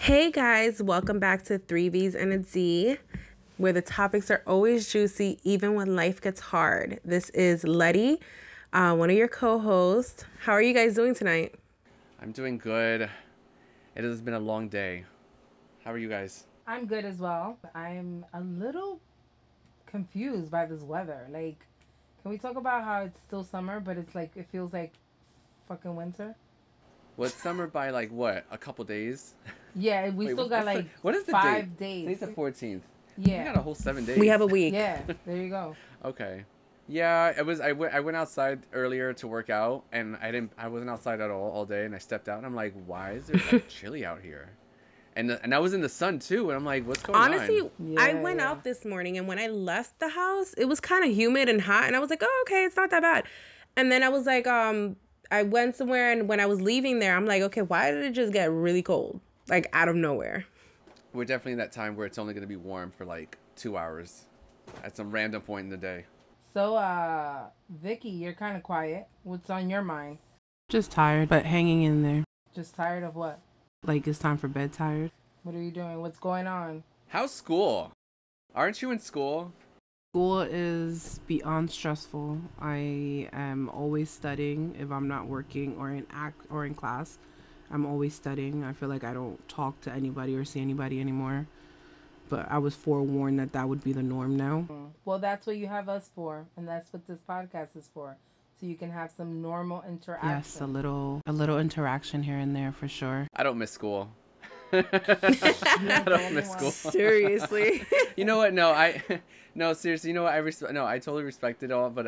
Hey guys, welcome back to 3 V's and a Z, where the topics are always juicy, even when life gets hard. This is Letty, one of your co-hosts. How are you guys doing tonight? I'm doing good. It has been a long day. How are you guys? I'm good as well. I'm a little confused by this weather. Like, can we talk about how it's still summer, but it's like it feels like fucking winter? Well, it's summer by like what, a couple days? Yeah, we still got like what is the 5 days. Today's the 14th. Yeah, we got a whole 7 days. We have a week. Yeah, there you go. Okay. Yeah, it was. I went outside earlier to work out, and I wasn't outside at all day, and I stepped out, and I'm like, why is there like chilly out here? And I was in the sun, too. And I'm like, what's going on? Honestly, yeah, I went out this morning. And when I left the house, it was kind of humid and hot. And I was like, oh, okay, it's not that bad. And then I was like, I went somewhere. And when I was leaving there, I'm like, okay, why did it just get really cold? Like, out of nowhere. We're definitely in that time where it's only going to be warm for, like, 2 hours at some random point in the day. So, Vicky, you're kind of quiet. What's on your mind? Just tired, but hanging in there. Just tired of what? Like, it's time for bed tired. What are you doing? What's going on? How's school? Aren't you in school? School is beyond stressful. I am always studying. If I'm not working or in class, I'm always studying. I feel like I don't talk to anybody or see anybody anymore. But I was forewarned that would be the norm now. Well, that's what you have us for, and that's what this podcast is for. So you can have some normal interaction. Yes, a little interaction here and there for sure. I don't miss school. I don't miss school. Seriously. You know what? No, seriously. You know what? I totally respect it all, but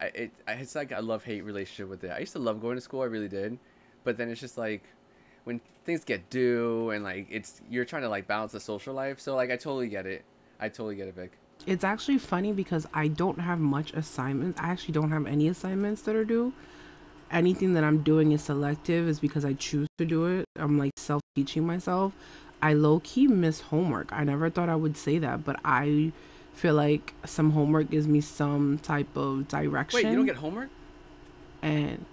it's like a love-hate relationship with it. I used to love going to school. I really did, but then it's just like when things get due and like you're trying to like balance the social life. So like I totally get it. Vic. It's actually funny because I don't have much assignments. I actually don't have any assignments that are due. Anything that I'm doing is selective, is because I choose to do it. I'm like self-teaching myself. I low-key miss homework. I never thought I would say that, but I feel like some homework gives me some type of direction. Wait, you don't get homework? And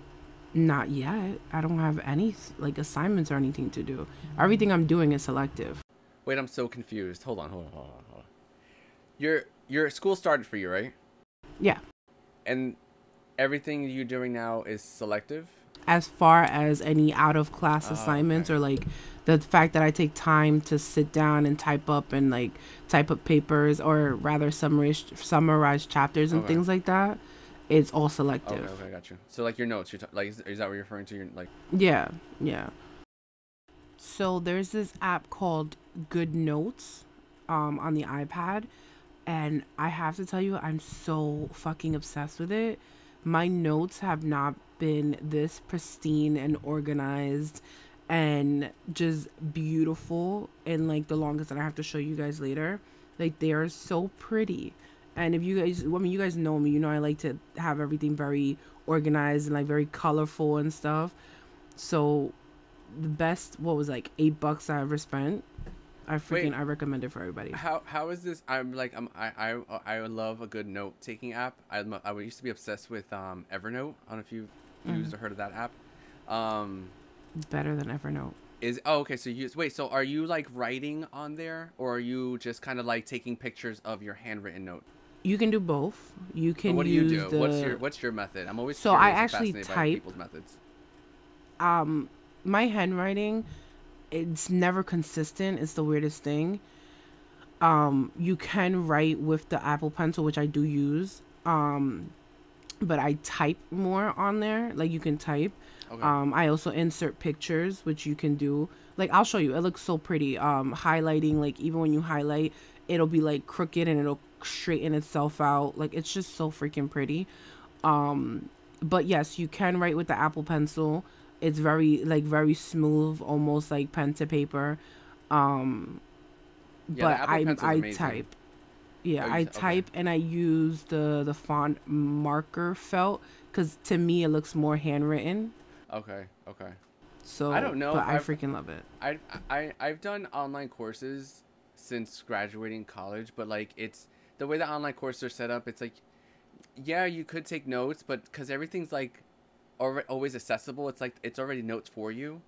not yet. I don't have any like assignments or anything to do. Everything I'm doing is selective. Wait, I'm so confused. Hold on. Your school started for you, right? Yeah. And everything you're doing now is selective? As far as any out-of-class assignments, okay. Or, like, the fact that I take time to sit down and type up papers, or rather summarize chapters and things like that, it's all selective. Okay, I got you. So, like, your notes, is that what you're referring to? Yeah. So there's this app called Good Notes on the iPad. And I have to tell you, I'm so fucking obsessed with it. My notes have not been this pristine and organized and just beautiful in like the longest, that I have to show you guys later. Like, they are so pretty. And if you guys, you guys know me, you know I like to have everything very organized and like very colorful and stuff. So the best, $8 I ever spent. I recommend it for everybody. How is this? I love a good note taking app. I used to be obsessed with Evernote. I don't know if you've used or heard of that app. Better than Evernote. So are you like writing on there, or are you just kind of like taking pictures of your handwritten note? You can do both. You can. But what do you do? What's your method? I'm always so curious. I actually fascinated by people's methods. My handwriting, it's never consistent. It's the weirdest thing. You can write with the Apple pencil, which I do use. But I type more on there. Like, you can type. Okay. I also insert pictures, which you can do. Like, I'll show you. It looks so pretty. Highlighting, like, even when you highlight, it'll be, like, crooked and it'll straighten itself out. Like, it's just so freaking pretty. But, yes, you can write with the Apple pencil. It's very smooth, almost like pen to paper. But I type. Yeah, I type, and I use the font marker felt, because to me it looks more handwritten. Okay. So I don't know. But I freaking love it. I've done online courses since graduating college, but like it's the way the online courses are set up, it's like, yeah, you could take notes, but because everything's like always accessible, it's like it's already notes for you.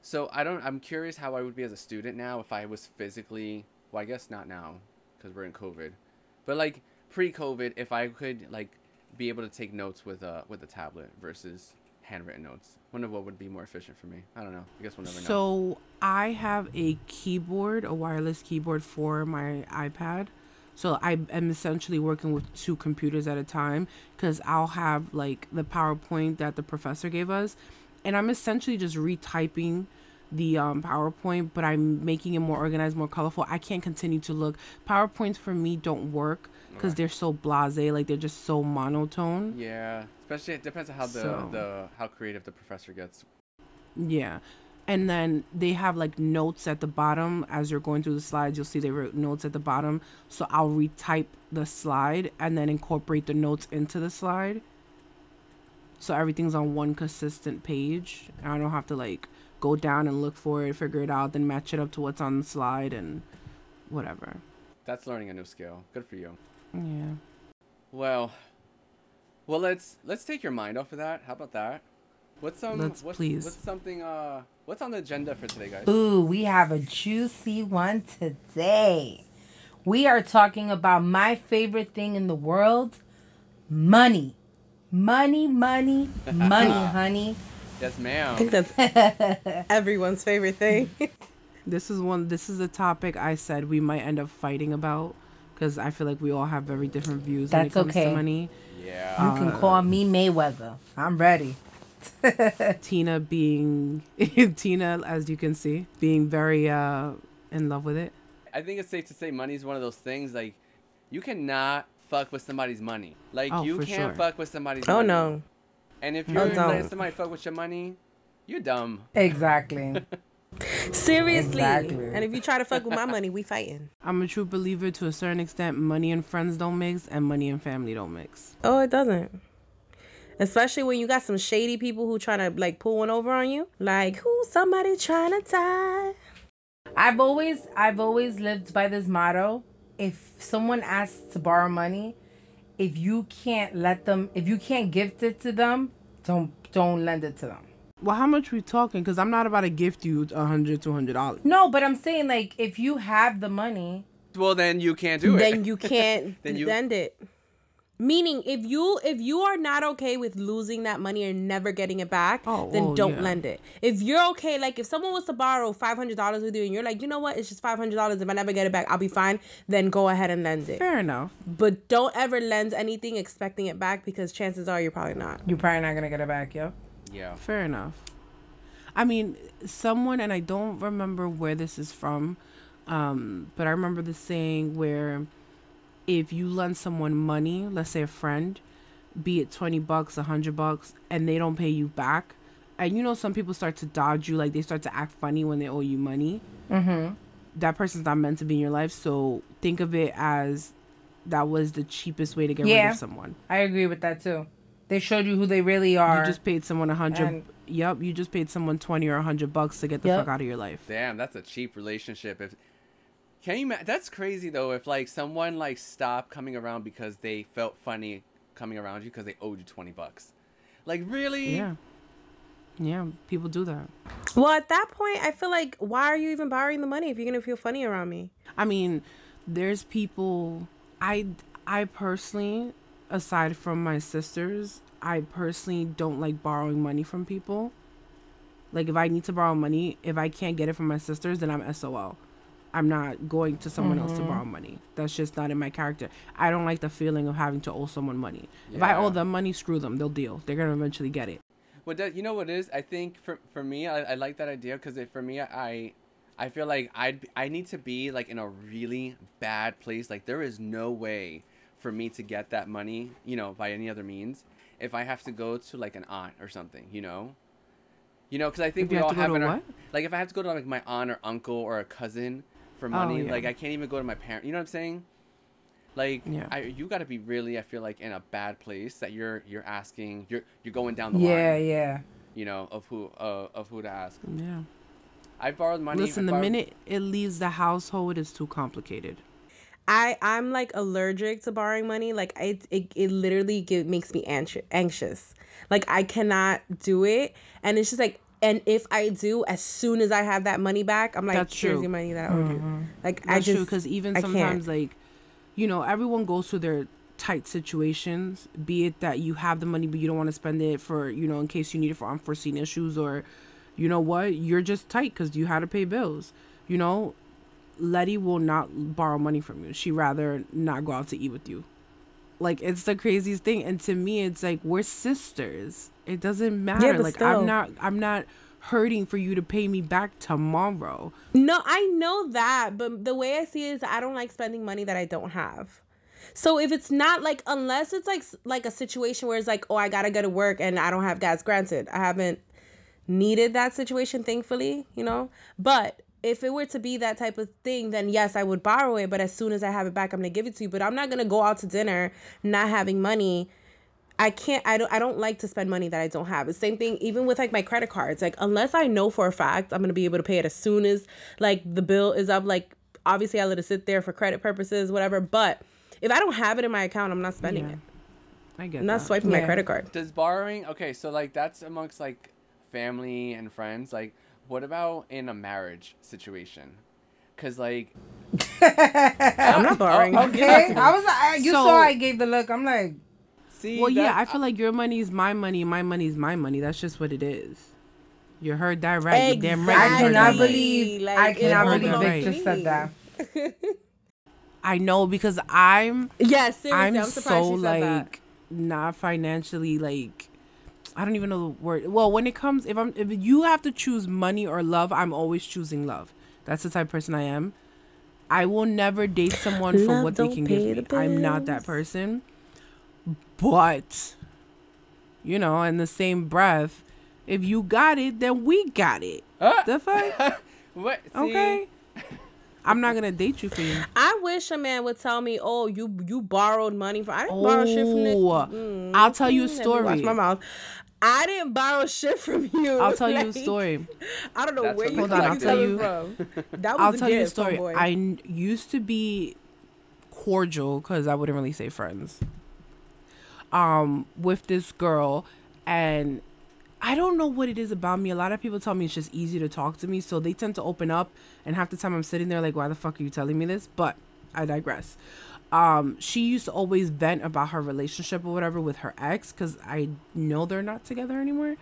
So I'm curious how I would be as a student now if I was physically, well, I guess not now because we're in COVID, but like pre-COVID, if I could like be able to take notes with a tablet versus handwritten notes. Wonder what would be more efficient for me. I don't know. I guess we'll never know. So I have a keyboard, a wireless keyboard for my iPad. So I am essentially working with two computers at a time because I'll have like the PowerPoint that the professor gave us. And I'm essentially just retyping the PowerPoint, but I'm making it more organized, more colorful. I can't continue to look. PowerPoints for me don't work because they're so blasé. Like, they're just so monotone. Yeah. Especially it depends on how how creative the professor gets. Yeah. And then they have like notes at the bottom. As you're going through the slides, you'll see they wrote notes at the bottom. So I'll retype the slide and then incorporate the notes into the slide. So everything's on one consistent page. I don't have to like go down and look for it, figure it out, then match it up to what's on the slide and whatever. That's learning a new skill. Good for you. Yeah. Well, let's take your mind off of that. How about that? What's on the agenda for today, guys? Ooh, we have a juicy one today. We are talking about my favorite thing in the world, money. Money, money, money, honey. Yes, ma'am. I think that's everyone's favorite thing. This is a topic I said we might end up fighting about because I feel like we all have very different views when it comes to money. Yeah. You can call me Mayweather. I'm ready. Tina, as you can see, being very in love with it. I think it's safe to say money is one of those things like you cannot fuck with somebody's money. Like you can't fuck with somebody's money. Oh no. And if you're letting somebody fuck with your money, you're dumb. Exactly. Seriously. Exactly. And if you try to fuck with my money, we fighting. I'm a true believer to a certain extent money and friends don't mix and money and family don't mix. Oh, it doesn't. Especially when you got some shady people who trying to like pull one over on you. Like, who's somebody trying to die? I've always lived by this motto. If someone asks to borrow money, if you can't gift it to them, don't lend it to them. Well, how much we talking? Because I'm not about to gift you $100, $200. No, but I'm saying like if you have the money. Well, then you can't do it. Then you can't lend it. Meaning, if you are not okay with losing that money and never getting it back, then don't lend it. If you're okay, like if someone was to borrow $500 with you and you're like, you know what, it's just $500. If I never get it back, I'll be fine. Then go ahead and lend it. Fair enough. But don't ever lend anything expecting it back because chances are you're probably not. You're probably not gonna get it back, yo. Yeah. Fair enough. I mean, someone, and I don't remember where this is from, but I remember the saying where, if you lend someone money, let's say a friend, be it $20, $100, and they don't pay you back, and you know some people start to dodge you, like they start to act funny when they owe you money. Mm-hmm. That person's not meant to be in your life, so think of it as that was the cheapest way to get rid of someone. I agree with that too. They showed you who they really are. You just paid someone $100. Yep, you just paid someone $20 or $100 to get the fuck out of your life. Damn, that's a cheap relationship. That's crazy though. If like someone like stopped coming around because they felt funny coming around you because they owed you $20, like really? Yeah, people do that. Well, at that point, I feel like why are you even borrowing the money if you're gonna feel funny around me? I mean, there's people. I personally, aside from my sisters, I personally don't like borrowing money from people. Like if I need to borrow money, if I can't get it from my sisters, then I'm SOL. I'm not going to someone else to borrow money. That's just not in my character. I don't like the feeling of having to owe someone money. Yeah. If I owe them money, screw them. They'll deal. They're going to eventually get it. Well, you know what it is? I think for me, I like that idea because for me, I feel like I need to be like in a really bad place. Like there is no way for me to get that money, you know, by any other means. If I have to go to like an aunt or something, you know? You know, because I think we all have like if I have to go to like my aunt or uncle or a cousin for money, like I can't even go to my parents. You know what I'm saying? Like, you got to be really, I feel like, in a bad place that you're asking, you're going down the line. Yeah. You know of who to ask. Yeah. I borrowed money. Listen, the minute it leaves the household, it's too complicated. I'm like allergic to borrowing money. Like it literally makes me anxious. Like I cannot do it. And it's just like, and if I do, as soon as I have that money back, I'm like, here's your money that I owe you. Like that's true, because even sometimes like, you know, everyone goes through their tight situations, be it that you have the money, but you don't want to spend it for, you know, in case you need it for unforeseen issues, or you know what, you're just tight because you had to pay bills, you know. Letty will not borrow money from you. She'd rather not go out to eat with you. Like, it's the craziest thing. And to me, it's like, we're sisters. It doesn't matter. Yeah, like, still. I'm not hurting for you to pay me back tomorrow. No, I know that. But the way I see it is, I don't like spending money that I don't have. So if it's not like, unless it's like a situation where it's like, oh, I got to go to work and I don't have gas. Granted, I haven't needed that situation, thankfully, you know. But if it were to be that type of thing, then yes, I would borrow it. But as soon as I have it back, I'm going to give it to you. But I'm not going to go out to dinner not having money. I don't like to spend money that I don't have. The same thing even with like my credit cards. Like unless I know for a fact I'm going to be able to pay it as soon as like the bill is up. Like obviously I let it sit there for credit purposes, whatever. But if I don't have it in my account, I'm not spending it. I get that. I'm not swiping my credit card. Does borrowing... Okay, so like that's amongst like family and friends. Like... What about in a marriage situation? Because, like... I'm not borrowing. Okay. I gave the look. I'm like... See, well, yeah, I feel like your money is my money. My money is my money. That's just what it is. You heard that right. Exactly. Damn right. I cannot believe Vic just said that. I know, because I'm... Yeah, seriously. I'm surprised so, she said like, that. Not financially, like... I don't even know the word. Well, when it comes, if you have to choose money or love, I'm always choosing love. That's the type of person I am. I will never date someone for what they can give me. I'm not that person. But, you know, in the same breath, if you got it, then we got it. The fuck? What? Okay. I'm not going to date you for you. I wish a man would tell me, oh, you borrowed money. I didn't borrow shit from you. I'll tell you a story. Watch my mouth. I didn't borrow shit from you. I'll tell you a story. I don't know where you got it from. I'll tell you a story. I used to be cordial, because I wouldn't really say friends, with this girl. And I don't know what it is about me. A lot of people tell me it's just easy to talk to me, so they tend to open up. And half the time I'm sitting there like, why the fuck are you telling me this? But I digress. She used to always vent about her relationship or whatever with her ex, because I know they're not together anymore.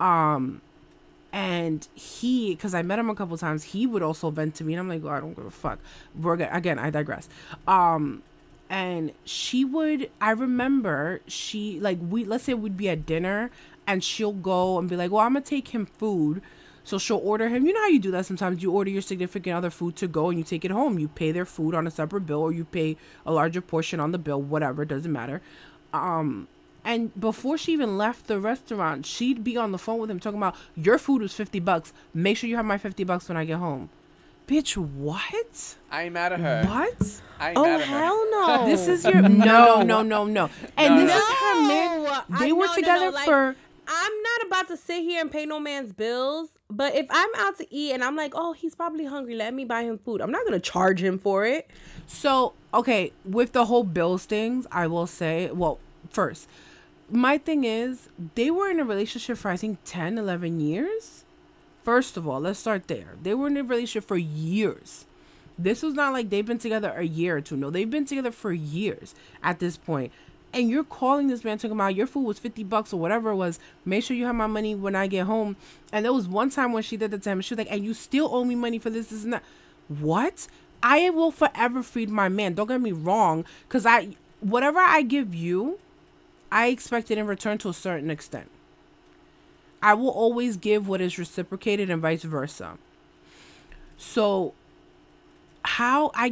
And he, because I met him a couple times, he would also vent to me, and I'm like, oh, I don't give a fuck. Again, I digress. And she would, I remember she, like, let's say we'd be at dinner, and she'll go and be like, well, I'm gonna take him food. So she'll order him. You know how you do that sometimes. You order your significant other food to go and you take it home. You pay their food on a separate bill, or you pay a larger portion on the bill, whatever. It doesn't matter. And before she even left the restaurant, she'd be on the phone with him talking about, your food was $50. Make sure you have my $50 when I get home. Bitch, what? I'm mad at her. What? I'm mad at her. Oh, hell no. This is your... No. And this is her man. They were together for... I'm not about to sit here and pay no man's bills, but if I'm out to eat and I'm like, oh, he's probably hungry, let me buy him food, I'm not going to charge him for it. So, okay, with the whole bills things, I will say, well, first, my thing is, they were in a relationship for, I think, 10, 11 years. First of all, let's start there. They were in a relationship for years. This was not like they've been together a year or two. No, they've been together for years at this point. And you're calling this man, talking about your food was $50 or whatever it was. Make sure you have my money when I get home. And there was one time when she did the time, and she was like, and you still owe me money for this, this, and that. What? I will forever feed my man. Don't get me wrong. Because whatever I give you, I expect it in return to a certain extent. I will always give what is reciprocated and vice versa. So how I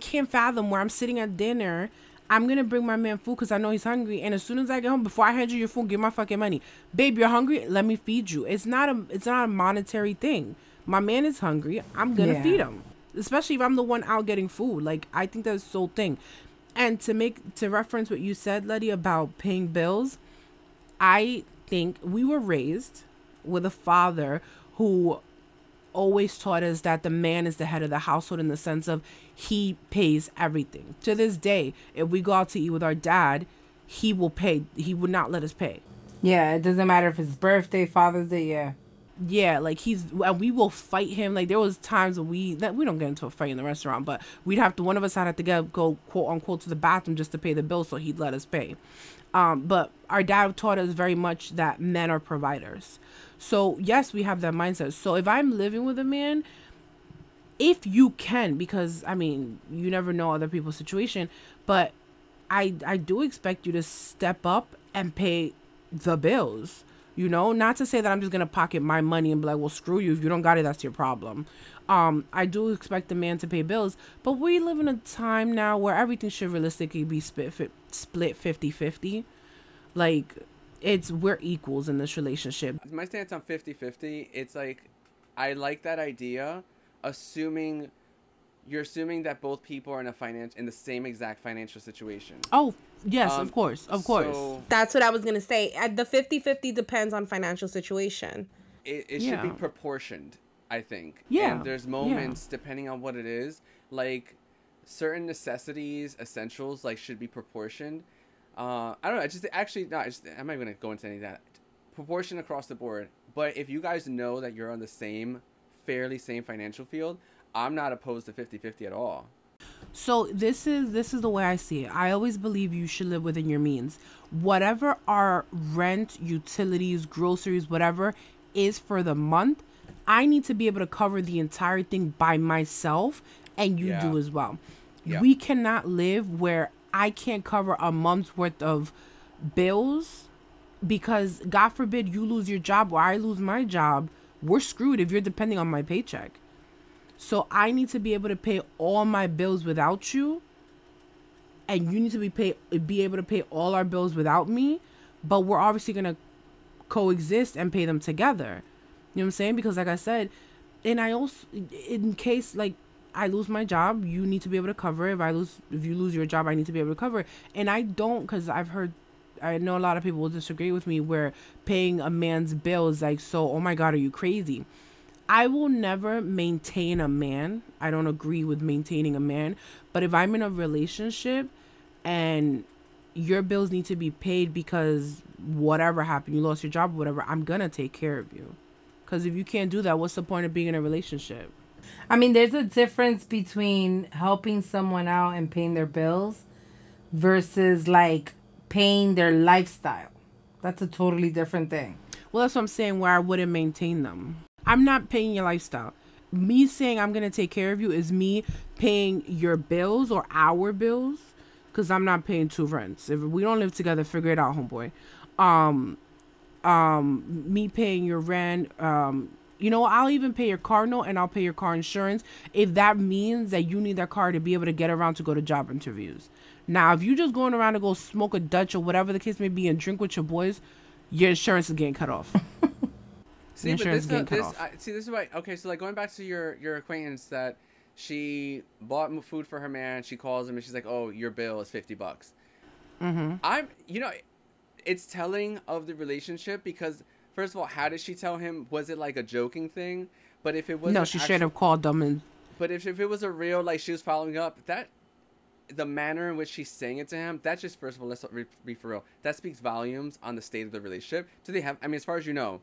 can't fathom where I'm sitting at dinner, I'm going to bring my man food because I know he's hungry. And as soon as I get home, before I hand you your food, give my fucking money. Babe, you're hungry? Let me feed you. It's not a monetary thing. My man is hungry. I'm going to feed him. Especially if I'm the one out getting food. Like, I think that's the whole thing. And to reference what you said, Letty, about paying bills, I think we were raised with a father who always taught us that the man is the head of the household in the sense of he pays everything. To this day, if we go out to eat with our dad, he will pay. He would not let us pay. Yeah, it doesn't matter if it's birthday, Father's Day, yeah. Yeah, like and we will fight him. Like there was times when we don't get into a fight in the restaurant, but we'd have to, one of us had to go quote unquote to the bathroom just to pay the bill, so he'd let us pay. But our dad taught us very much that men are providers. So yes, we have that mindset. So if I'm living with a man, if you can, because I mean, you never know other people's situation, but I do expect you to step up and pay the bills. You know, not to say that I'm just going to pocket my money and be like, well, screw you. If you don't got it, that's your problem. I do expect the man to pay bills. But we live in a time now where everything should realistically be split 50-50. Like, we're equals in this relationship. My stance on 50-50, it's like, I like that idea, assuming that both people are in the same exact financial situation. Oh, yes, of course. So that's what I was going to say. The 50-50 depends on financial situation. It yeah. should be proportioned, I think. Yeah. And there's moments, depending on what it is, like certain necessities, essentials, like should be proportioned. I don't know. I'm not going to go into any of that. Proportion across the board. But if you guys know that you're on the fairly same financial field, I'm not opposed to 50-50 at all. So this is the way I see it. I always believe you should live within your means. Whatever our rent, utilities, groceries, whatever is for the month, I need to be able to cover the entire thing by myself, and you do as well. Yeah. We cannot live where I can't cover a month's worth of bills because, God forbid, you lose your job or I lose my job. We're screwed if you're depending on my paycheck. So I need to be able to pay all my bills without you, and you need to be able to pay all our bills without me, but we're obviously going to coexist and pay them together. You know what I'm saying? Because like I said, and I also, in case like I lose my job, you need to be able to cover it. If you lose your job, I need to be able to cover it. And I don't, cause I know a lot of people will disagree with me where paying a man's bill is like, so, oh my God, are you crazy? I will never maintain a man. I don't agree with maintaining a man. But if I'm in a relationship and your bills need to be paid because whatever happened, you lost your job, or whatever, I'm going to take care of you. Because if you can't do that, what's the point of being in a relationship? I mean, there's a difference between helping someone out and paying their bills versus like paying their lifestyle. That's a totally different thing. Well, that's what I'm saying, where I wouldn't maintain them. I'm not paying your lifestyle. Me saying I'm going to take care of you is me paying your bills or our bills, because I'm not paying two rents. If we don't live together, figure it out, homeboy. Me paying your rent, you know, I'll even pay your car note and I'll pay your car insurance if that means that you need that car to be able to get around to go to job interviews. Now, if you're just going around to go smoke a Dutch or whatever the case may be and drink with your boys, your insurance is getting cut off. See, but this is why. Okay, so like going back to your acquaintance that she bought food for her man. She calls him and she's like, "Oh, your bill is $50." Mm-hmm. It's telling of the relationship because first of all, how did she tell him? Was it like a joking thing? But if it was no, she should have called them. But if it was a real, like she was following up, that the manner in which she's saying it to him, that's just, first of all, let's be for real. That speaks volumes on the state of the relationship. Do they have? I mean, as far as you know.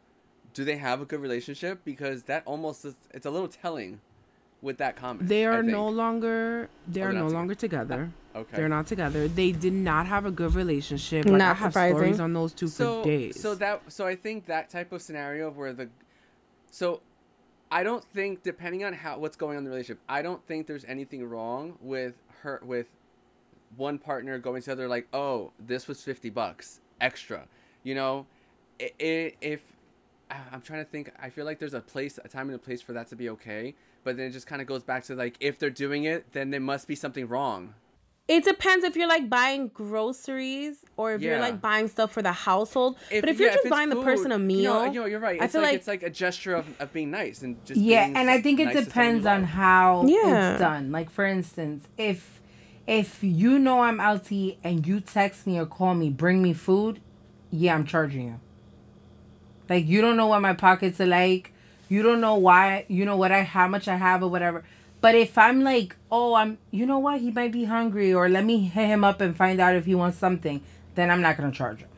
Do they have a good relationship? Because that almost is, it's a little telling with that comment. They are no longer together. Okay. They're not together. They did not have a good relationship. Like, I have stories on those two for days. So I think that type of scenario where I don't think, depending on what's going on in the relationship, I don't think there's anything wrong with her, with one partner going to the other like, oh, this was $50 extra. You know, I'm trying to think. I feel like there's a time and a place for that to be okay. But then it just kind of goes back to like, if they're doing it, then there must be something wrong. It depends if you're like buying groceries or if you're like buying stuff for the household. But if you're just buying the person a meal, you know, you're right. I feel like it's like a gesture of being nice and just being and I think it nice depends on how it's done. Like for instance, if you know I'm out to eat and you text me or call me, bring me food, I'm charging you. Like, you don't know what my pockets are like. you don't know why, you know what I, how much I have or whatever. But if I'm like, oh, I'm, you know what, he might be hungry, or let me hit him up and find out if he wants something, then I'm not going to charge him.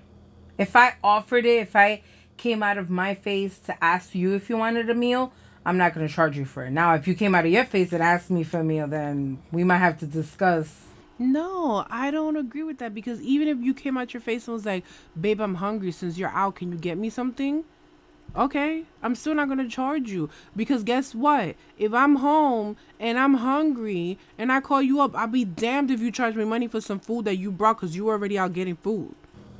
If I offered it, if I came out of my face to ask you if you wanted a meal, I'm not going to charge you for it. Now, if you came out of your face and asked me for a meal, then we might have to discuss. No, I don't agree with that, because even if you came out your face and was like, babe, I'm hungry, since you're out, can you get me something? Okay, I'm still not going to charge you, because guess what? If I'm home and I'm hungry and I call you up, I'll be damned if you charge me money for some food that you brought, because you were already out getting food.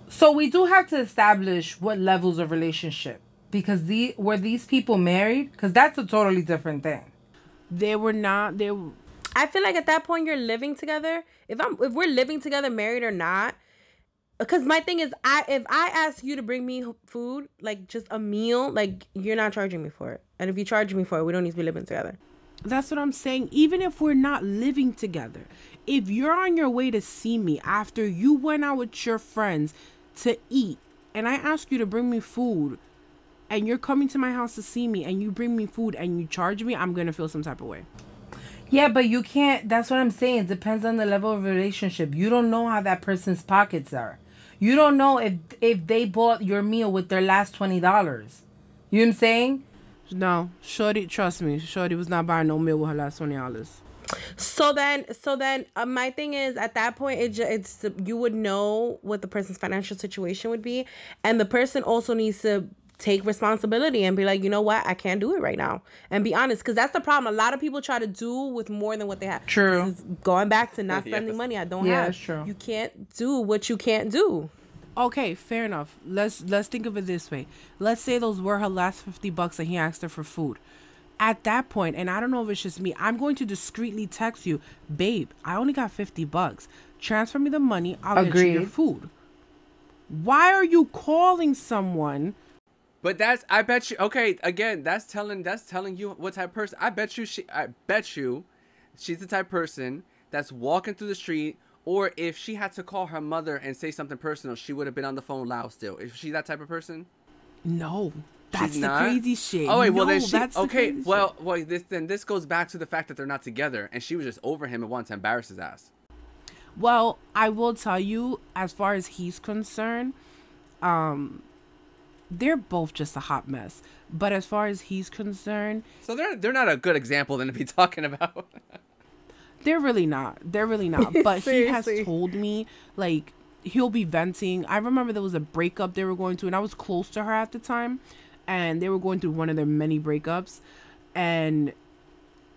So we do have to establish what levels of relationship, because were these people married? Because that's a totally different thing. They were not. I feel like at that point you're living together. If we're living together, married or not, because my thing is, if I ask you to bring me food, like just a meal, like you're not charging me for it. And if you charge me for it, we don't need to be living together. That's what I'm saying. Even if we're not living together, if you're on your way to see me after you went out with your friends to eat, and I ask you to bring me food, and you're coming to my house to see me, and you bring me food and you charge me, I'm going to feel some type of way. Yeah, but you can't. That's what I'm saying. It depends on the level of relationship. You don't know how that person's pockets are. You don't know if they bought your meal with their last $20. You know what I'm saying? No, shorty, trust me, shorty was not buying no meal with her last $20. So then, my thing is, at that point, it's you would know what the person's financial situation would be, and the person also needs to take responsibility and be like, you know what, I can't do it right now, and be honest, because that's the problem. A lot of people try to do with more than what they have. True. This is going back to not spending money I don't have. That's true. You can't do what you can't do. Okay, fair enough. Let's think of it this way. Let's say those were her last $50 and he asked her for food. At that point, and I don't know if it's just me, I'm going to discreetly text you, babe, I only got $50. Transfer me the money. I'll get you your food. Why are you calling someone? But that's, I bet you, okay, again, that's telling you what type of person. I bet you she's the type of person that's walking through the street, or if she had to call her mother and say something personal, she would have been on the phone loud still. Is she that type of person? No. That's the crazy shit. Oh, wait, well, no, then she... Okay, well, this goes back to the fact that they're not together, and she was just over him and wanted to embarrass his ass. Well, I will tell you, as far as he's concerned, they're both just a hot mess. But as far as he's concerned... So they're not a good example then to be talking about. They're really not. But he has told me, like, he'll be venting. I remember there was a breakup they were going to, and I was close to her at the time. And they were going through one of their many breakups, and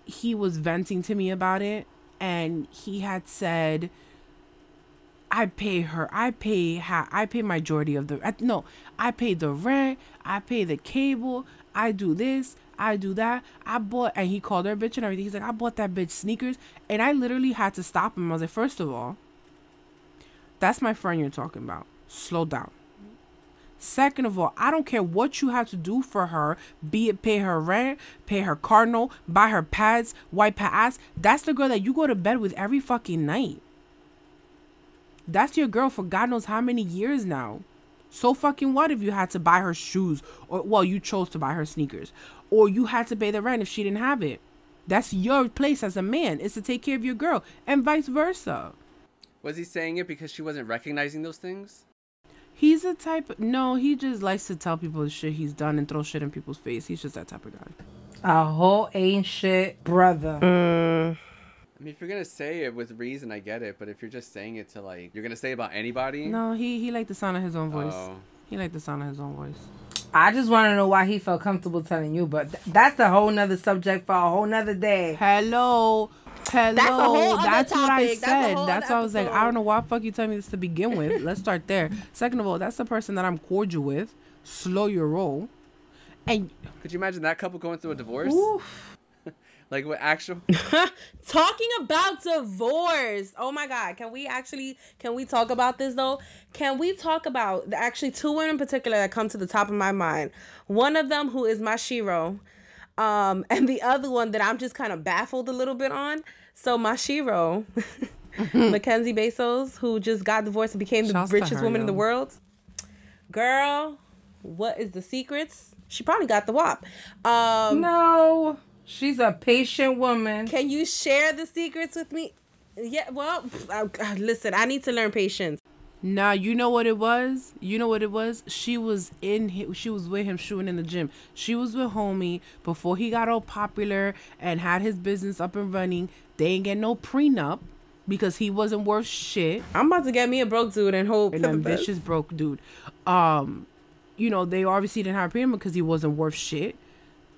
he was venting to me about it. And he had said, I pay majority of I pay the rent, I pay the cable, I do this, I do that. And he called her a bitch and everything. He's like, I bought that bitch sneakers. And I literally had to stop him. I was like, first of all, that's my friend you're talking about. Slow down. Second of all, I don't care what you have to do for her, be it pay her rent, pay her cardinal, buy her pads, wipe her ass. That's the girl that you go to bed with every fucking night. That's your girl for God knows how many years now. So fucking what if you had to buy her shoes, or, well, you chose to buy her sneakers, or you had to pay the rent if she didn't have it? That's your place as a man, is to take care of your girl, and vice versa. Was he saying it because she wasn't recognizing those things? He's a type of, no, he just likes to tell people the shit he's done and throw shit in people's face. He's just that type of guy. A whole ancient brother. I mean, if you're going to say it with reason, I get it. But if you're just saying it to, like, you're going to say about anybody? No, he liked the sound of his own voice. Oh. He liked the sound of his own voice. I just want to know why he felt comfortable telling you. But that's a whole nother subject for a whole nother day. Hello. That's a whole other topic. That's what I said. That's why I was like, I don't know why the fuck you telling me this to begin with. Let's start there. Second of all, that's the person that I'm cordial with. Slow your roll. And could you imagine that couple going through a divorce? Like with actual talking about divorce. Oh my God. Can we talk about this though? Can we talk about actually two women in particular that come to the top of my mind? One of them who is my shiro. And the other one that I'm just kind of baffled a little bit on. So my shiro, Mackenzie Bezos, who just got divorced and became the richest woman in the world. Girl, what is the secrets? She probably got the WAP. No, she's a patient woman. Can you share the secrets with me? Yeah, well, listen, I need to learn patience. Nah, you know what it was? She was in him, she was with him shooting in the gym. She was with homie before he got all popular and had his business up and running. They ain't get no prenup because he wasn't worth shit. I'm about to get me a broke dude and hope an ambitious broke dude. You know, they obviously didn't have a prenup because he wasn't worth shit.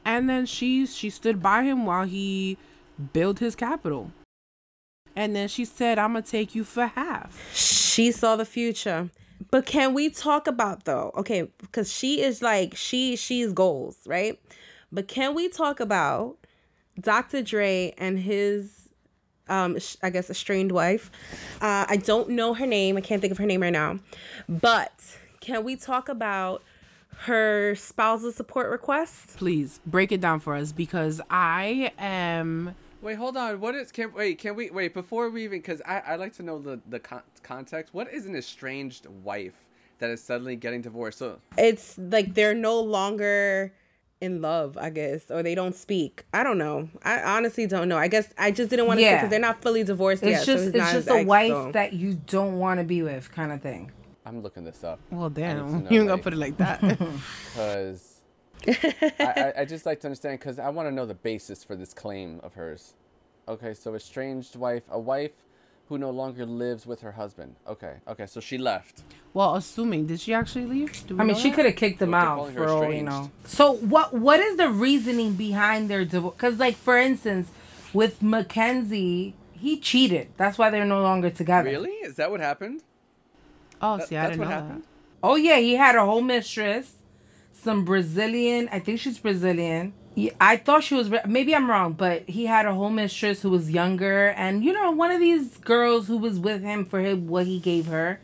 And then she stood by him while he built his capital. And then she said, I'm going to take you for half. She saw the future. But can we talk about, though? Okay, because she is like, she's goals, right? But can we talk about Dr. Dre and his, I guess, estranged wife? I don't know her name. I can't think of her name right now. But can we talk about her spousal support request? Please, break it down for us, because I am... Wait, hold on. What is, can we, before we even, because I'd like to know the context. What is an estranged wife that is suddenly getting divorced? So it's like they're no longer in love, I guess, or they don't speak. I don't know. I honestly don't know. I guess I just didn't want to say because they're not fully divorced yet. So it's just a wife that you don't want to be with kind of thing. I'm looking this up. Well, damn. You ain't going to put it like that. Because... I just like to understand because I want to know the basis for this claim of hers. Okay, so estranged wife, a wife who no longer lives with her husband. Okay, so she left. Well, assuming, did she actually leave? I mean, she could have kicked them out for all we know. So what is the reasoning behind their divorce? Because, like, for instance, with Mackenzie, he cheated. That's why they're no longer together. Really? Is that what happened? Oh, see, I didn't know that. Oh, yeah, he had a whole mistress. Some Brazilian, I think she's Brazilian. I thought she was, maybe I'm wrong, but he had a whole mistress who was younger. And, you know, one of these girls who was with him for him, what he gave her.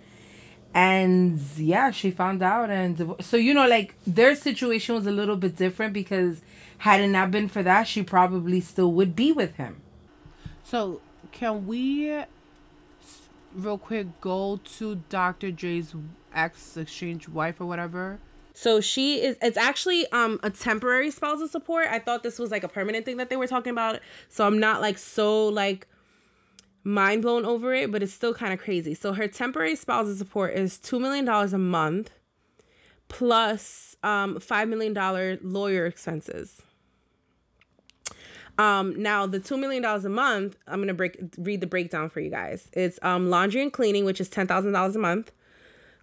And, yeah, she found out. And so, you know, like, their situation was a little bit different because had it not been for that, she probably still would be with him. So, can we, real quick, go to Dr. Dre's ex-exchange wife or whatever? So she is, it's actually a temporary spousal support. I thought this was like a permanent thing that they were talking about. So I'm not like so like mind blown over it, but it's still kind of crazy. So her temporary spousal support is $2 million a month plus $5 million lawyer expenses. Now the $2 million a month, I'm going to read the breakdown for you guys. It's laundry and cleaning, which is $10,000 a month.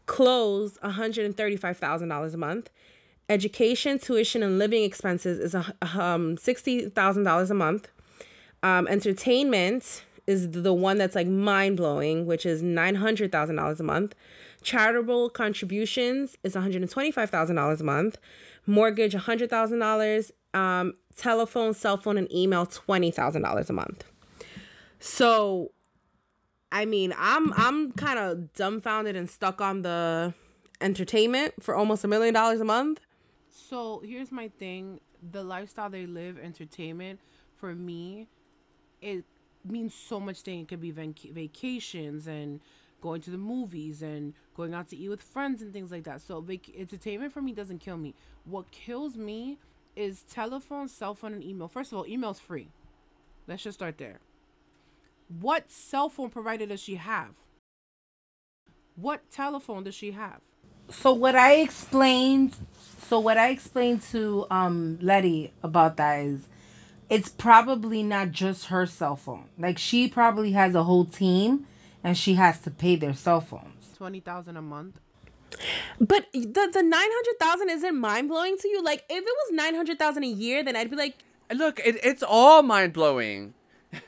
Clothes, $135,000 a month. Education, tuition, and living expenses is $60,000 a month. Entertainment is the one that's like mind-blowing, which is $900,000 a month. Charitable contributions is $125,000 a month. Mortgage, $100,000. Telephone, cell phone, and email, $20,000 a month. So... I mean, I'm kind of dumbfounded and stuck on the entertainment for almost $1 million a month. So here's my thing. The lifestyle they live, entertainment, for me, it means so much thing. It could be vacations and going to the movies and going out to eat with friends and things like that. So entertainment for me doesn't kill me. What kills me is telephone, cell phone, and email. First of all, email's free. Let's just start there. What cell phone provider does she have? What telephone does she have? So what I explained to Letty about that is it's probably not just her cell phone. Like she probably has a whole team and she has to pay their cell phones. $20,000 a month. But the 900,000 isn't mind blowing to you? Like if it was 900,000 a year, then I'd be like, look, it's all mind blowing.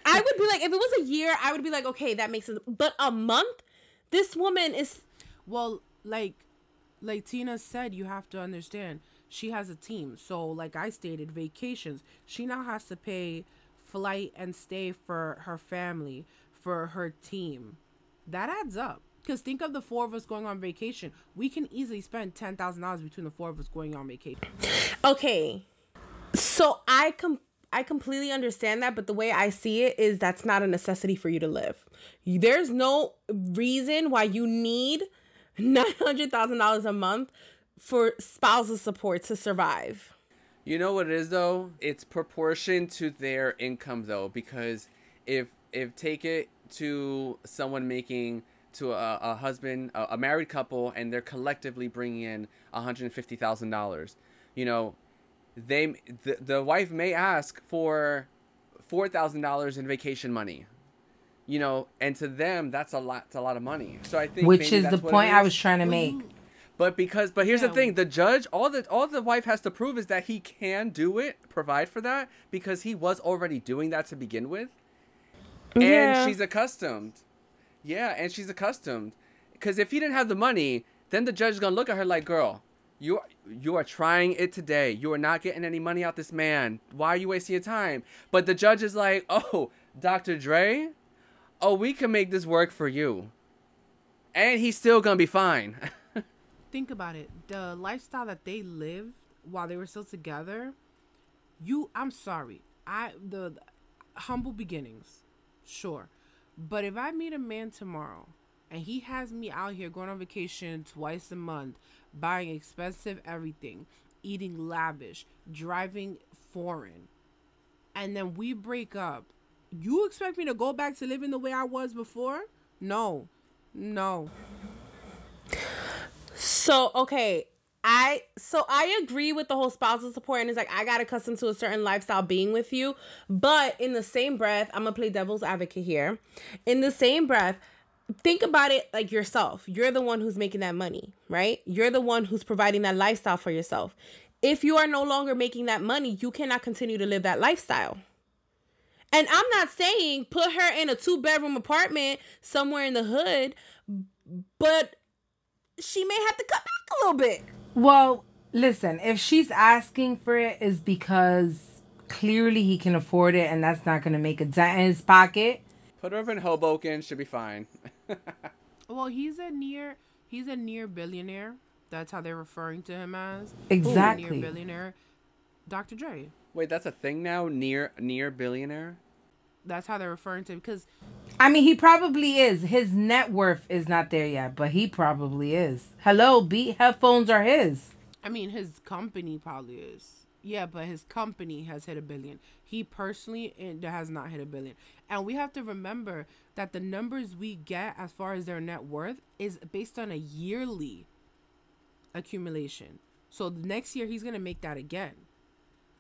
I would be like, if it was a year, I would be like, okay, that makes sense. But a month? This woman is... Well, like Tina said, you have to understand, she has a team. So, like I stated, vacations. She now has to pay flight and stay for her family, for her team. That adds up. Because think of the four of us going on vacation. We can easily spend $10,000 between the four of us going on vacation. Okay. So, I completely understand that, but the way I see it is that's not a necessity for you to live. There's no reason why you need $900,000 a month for spousal support to survive. You know what it is, though? It's proportion to their income, though, because if take it to someone making, to a husband, a married couple, and they're collectively bringing in $150,000, you know, the wife may ask for $4,000 in vacation money, you know, and to them, that's a lot of money. So I think, which is the point I was trying to make. But here's the thing, the judge, all the wife has to prove is that he can do it, provide for that, because he was already doing that to begin with. Yeah. And she's accustomed. Yeah, and she's accustomed. Because if he didn't have the money, then the judge is going to look at her like, girl, you are trying it today. You are not getting any money out this man. Why are you wasting your time? But the judge is like, oh, Dr. Dre? Oh, we can make this work for you. And he's still going to be fine. Think about it. The lifestyle that they lived while they were still together, the humble beginnings, sure. But if I meet a man tomorrow and he has me out here going on vacation twice a month, buying expensive everything, eating lavish, driving foreign, and then we break up, you expect me to go back to living the way I was before? No. So, okay, I agree with the whole spousal support, and it's like, I got accustomed to a certain lifestyle being with you, but in the same breath, I'm gonna play devil's advocate here. In the same breath, think about it like yourself. You're the one who's making that money, right? You're the one who's providing that lifestyle for yourself. If you are no longer making that money, you cannot continue to live that lifestyle. And I'm not saying put her in a 2-bedroom apartment somewhere in the hood, but she may have to cut back a little bit. Well, listen, if she's asking for it, is because clearly he can afford it, and that's not going to make a dent in his pocket. Put her in Hoboken, she'll be fine. Well, he's a near billionaire. That's how they're referring to him as. Exactly. Ooh, near billionaire, Dr. Dre. Wait, that's a thing now? Near billionaire? That's how they're referring to him, because I mean, he probably is. His net worth is not there yet, but he probably is. Hello, Beat headphones are his. I mean, his company probably is. Yeah, but his company has hit $1 billion. He personally has not hit $1 billion. And we have to remember that the numbers we get as far as their net worth is based on a yearly accumulation. So the next year, he's going to make that again.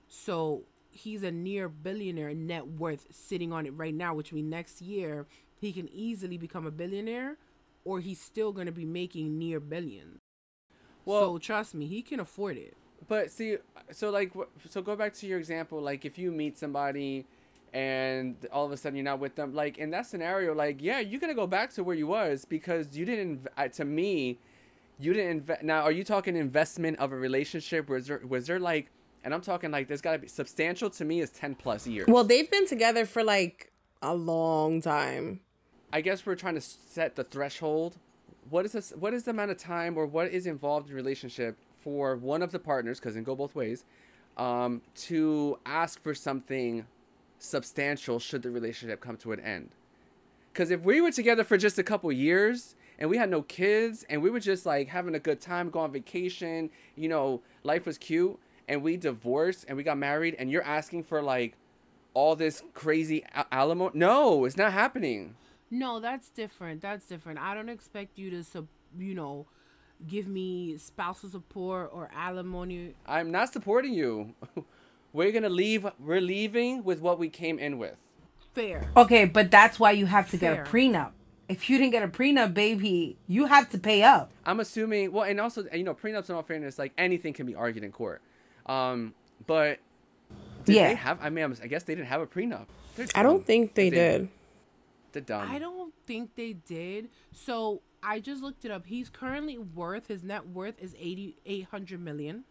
So he's a near billionaire net worth sitting on it right now, which means next year he can easily become a billionaire, or he's still going to be making near billions. Well, so trust me, he can afford it. But see, so go back to your example. Like, if you meet somebody and all of a sudden you're not with them, like in that scenario, like, yeah, you're going to go back to where you was, because you didn't, to me, you didn't invest. Now, are you talking investment of a relationship? Was there like, and I'm talking like there's got to be substantial, to me is 10 plus years. Well, they've been together for like a long time. I guess we're trying to set the threshold. What is this? What is the amount of time, or what is involved in a relationship for one of the partners, because it can go both ways, to ask for something substantial should the relationship come to an end? Because if we were together for just a couple years and we had no kids and we were just like having a good time, go on vacation, you know, life was cute, and we divorced and we got married, and you're asking for like all this crazy alimony. No, it's not happening. No, that's different. That's different. I don't expect you to, give me spousal support or alimony. I'm not supporting you. We're going to leave. We're leaving with what we came in with. Fair. Okay, but that's why you have to get a prenup. If you didn't get a prenup, baby, you have to pay up. I'm assuming. Well, and also, prenups, in all fairness, like anything can be argued in court. But they have, I guess they didn't have a prenup. I don't think they did. They're dumb. I don't think they did. So I just looked it up. He's currently his net worth is $800 million.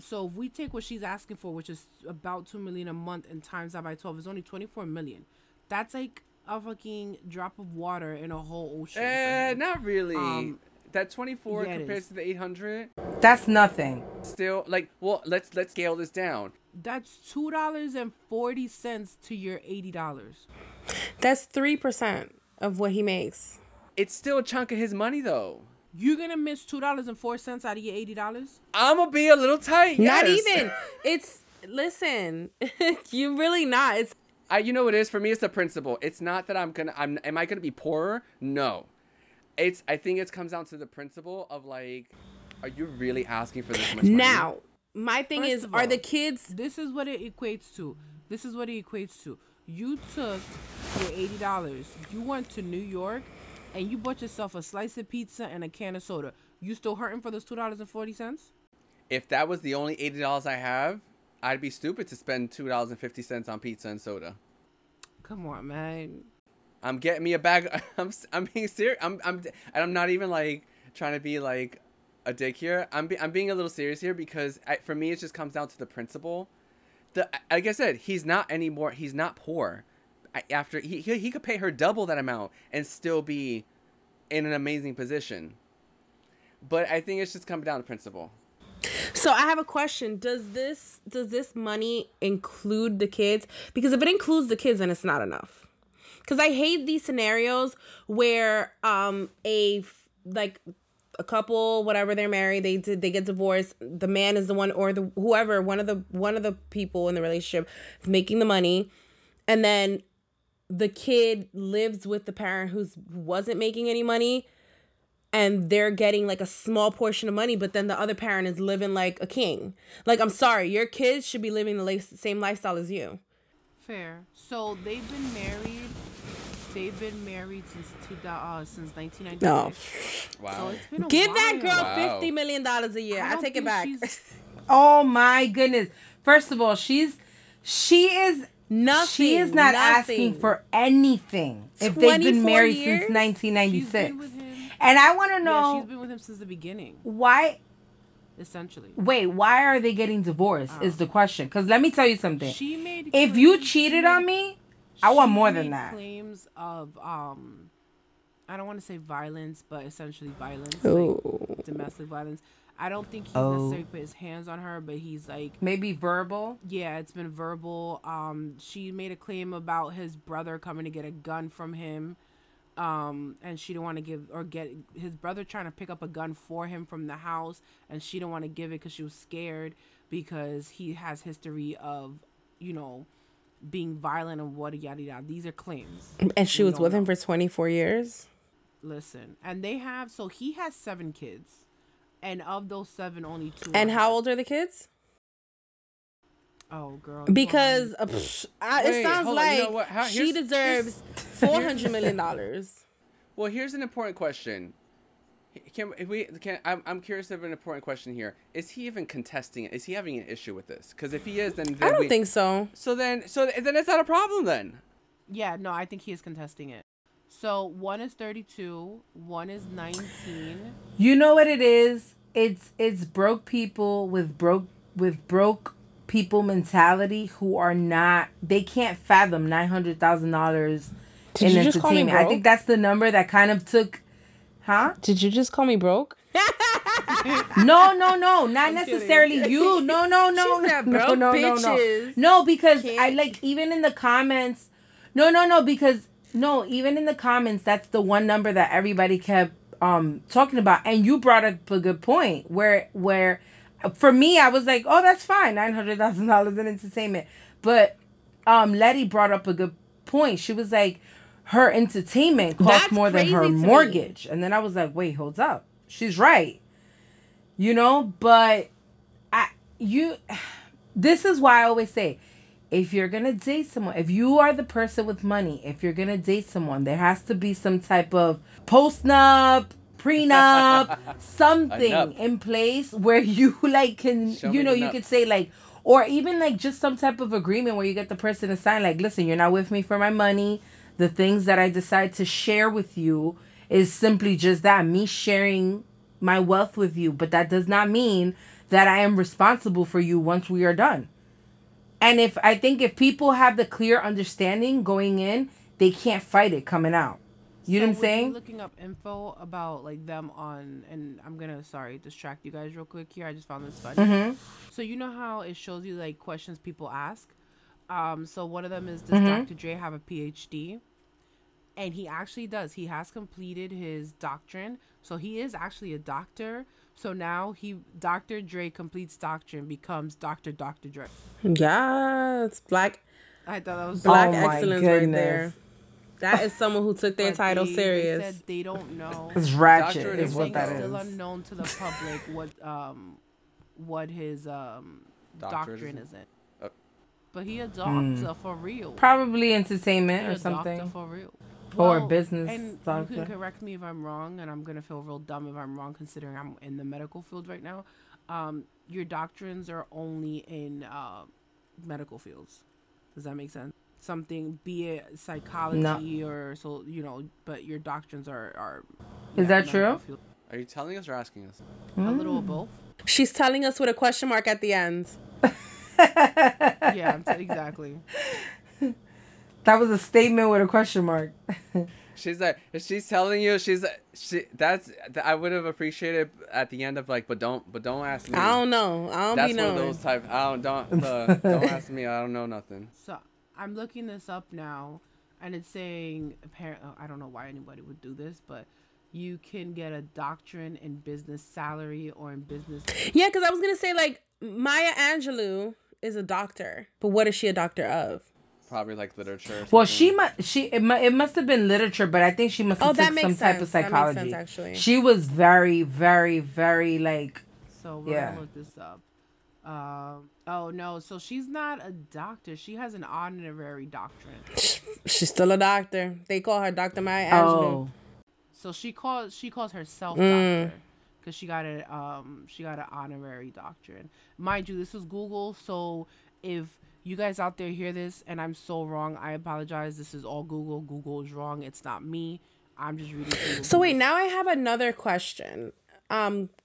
So if we take what she's asking for, which is about $2 million a month, and times that by 12 is only $24 million. That's like a fucking drop of water in a whole ocean. Not really. That 24 compares to the 800. That's nothing. Still, like, well, let's scale this down. That's $2.40 to your $80. That's 3% of what he makes. It's still a chunk of his money, though. You're going to miss $2.04 out of your $80? I'm going to be a little tight. Yes. Not even. It's, listen, you really not. It's, you know what it is? For me, it's the principle. It's not that I'm going to, am I going to be poorer? No. It's, I think it comes down to the principle of like, are you really asking for this much money? Now, my thing First is, all, are the kids. This is what it equates to. This is what it equates to. You took your $80. You went to New York. And you bought yourself a slice of pizza and a can of soda. You still hurting for those $2.40? If that was the only $80 I have, I'd be stupid to spend $2.50 on pizza and soda. Come on, man. I'm getting me a bag. I'm being serious. I'm not even like trying to be like a dick here. I'm being a little serious here because for me it just comes down to the principle. Like I said, he's not anymore. He's not poor. After he could pay her double that amount and still be in an amazing position. But I think it's just coming down to principle. So I have a question. Does this money include the kids? Because if it includes the kids, then it's not enough. Because I hate these scenarios where a couple, whatever, they're married, they get divorced, the man is the one, or the whoever, one of the people in the relationship is making the money, and then the kid lives with the parent who wasn't making any money, and they're getting like a small portion of money, but then the other parent is living like a king. Like, I'm sorry, your kids should be living the same lifestyle as you. Fair. So they've been married. They've been married since 1996. Oh. Wow. So it's been a Give while. That girl wow. $50 million a year. I take it back. Oh my goodness. First of all, she is nothing. She is not asking for anything if they've been married since 1996. And I want to know. Yeah, she's been with him since the beginning. Why? Essentially. Wait, why are they getting divorced is the question. Because let me tell you something. If you cheated on me, I want more than that. Claims of, I don't want to say violence, but essentially violence. Like domestic violence. I don't think he's necessarily put his hands on her, but he's like... Maybe verbal? Yeah, it's been verbal. She made a claim about his brother coming to get a gun from him. And she didn't want to give... Or get his brother trying to pick up a gun for him from the house. And she didn't want to give it because she was scared. Because he has history of, you know, being violent and what yada yada. These are claims. And she was with him for 24 years? Listen. And they have... So he has 7 kids. And of those 7, only 2. And how old are the kids? Oh, girl. Because it sounds like you know how, she deserves $400 million. Well, here's an important question. I'm curious of an important question here. Is he even contesting it? Is he having an issue with this? Because if he is, then I don't think so. So then it's not a problem then. Yeah, no, I think he is contesting it. So one is 32, one is 19. You know what it is? It's broke people with broke people mentality who are not, they can't fathom $900,000 in entertainment. I think that's the number that kind of took, huh? Did you just call me broke? No, not I'm necessarily kidding. You. No. She's not broke, no. No, because can't. I like even in the comments. No, even in the comments, that's the one number that everybody kept talking about. And you brought up a good point where for me, I was like, oh, that's fine. $900,000 in entertainment. But Letty brought up a good point. She was like, her entertainment cost more than her mortgage. And then I was like, wait, hold up. She's right. You know, but this is why I always say, if you're going to date someone, if you are the person with money, if you're going to date someone, there has to be some type of postnup, prenup, something in place where you like can, you could say like, or even like just some type of agreement where you get the person to sign like, listen, you're not with me for my money. The things that I decide to share with you is simply just that, me sharing my wealth with you. But that does not mean that I am responsible for you once we are done. And I think if people have the clear understanding going in, they can't fight it coming out. You know what I'm saying? Looking up info about like them on, and I'm going to, distract you guys real quick here. I just found this funny. Mm-hmm. So you know how it shows you like questions people ask? So one of them is, does Dr. Dre have a PhD? And he actually does. He has completed his doctorate. So he is actually a doctor. So now he, Dr. Dre completes doctor and becomes Dr. Dre. Yeah, it's black. I thought that was black excellence right there. That is someone who took their title serious. They said they don't know. It's ratchet is what that is. Still unknown to the public what his doctrine is in. But he a doctor for real. Probably entertainment or something. Doctor for real. Or business. And doctor. You can correct me if I'm wrong, and I'm going to feel real dumb if I'm wrong considering I'm in the medical field right now. Your doctrines are only in medical fields. Does that make sense? Something, be it psychology or so, you know, but your doctrines are Is that true? Field. Are you telling us or asking us? A little of both. She's telling us with a question mark at the end. Yeah, exactly. That was a statement with a question mark. She's like, if she's telling you, I would have appreciated at the end of like, but don't ask me. I don't know. I don't be knowing. That's one of those type. Don't ask me. I don't know nothing. So I'm looking this up now, and it's saying apparently I don't know why anybody would do this, but you can get a doctorate in business salary or in business. Yeah, because I was gonna say like. Maya Angelou is a doctor, but what is she a doctor of? Probably like literature. Well, it must have been literature, but I think she must have took some type of psychology. That makes sense, actually. She was very, very, very like. So we're gonna look this up. So she's not a doctor. She has an honorary doctorate. She's still a doctor. They call her Dr. Maya Angelou. So she calls herself doctor. Because she got an honorary doctorate. Mind you, this is Google, so if you guys out there hear this and I'm so wrong, I apologize. This is all Google. Google is wrong. It's not me. I'm just reading. So wait, now I have another question.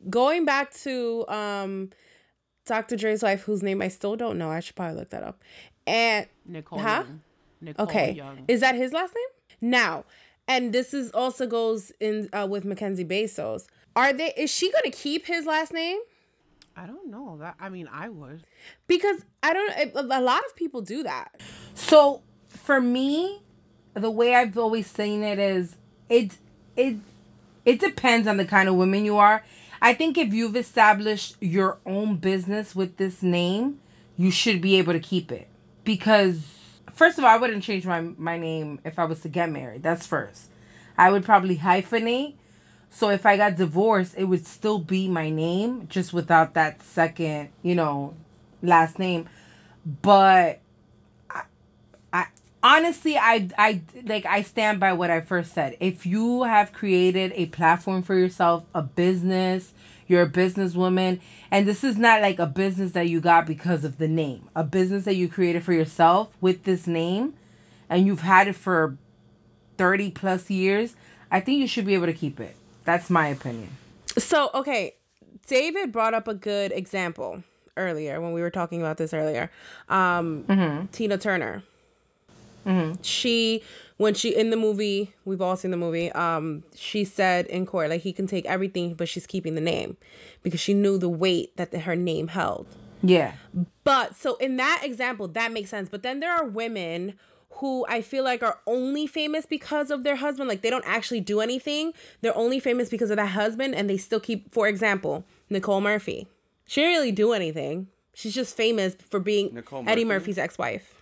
Going back to Dr. Dre's wife, whose name I still don't know. I should probably look that up. And Nicole. Huh? Nicole Young. Is that his last name? Now, and this is also goes in with Mackenzie Bezos. Is she going to keep his last name? I don't know. I would. Because a lot of people do that. So for me, the way I've always seen it is it depends on the kind of woman you are. I think if you've established your own business with this name, you should be able to keep it. Because first of all, I wouldn't change my name if I was to get married. That's first. I would probably hyphenate. So if I got divorced, it would still be my name, just without that second, last name. But I honestly stand by what I first said. If you have created a platform for yourself, a business, you're a businesswoman, and this is not like a business that you got because of the name, a business that you created for yourself with this name, and you've had it for 30 plus years, I think you should be able to keep it. That's my opinion. So, okay, David brought up a good example earlier when we were talking about this earlier. Tina Turner. Mm-hmm. When she in the movie, we've all seen the movie, she said in court, like, he can take everything, but she's keeping the name because she knew the weight that her name held. Yeah. But so in that example, that makes sense. But then there are women who I feel like are only famous because of their husband. Like, they don't actually do anything. They're only famous because of that husband, and they still keep, for example, Nicole Murphy. She didn't really do anything. She's just famous for being Eddie Murphy's ex-wife.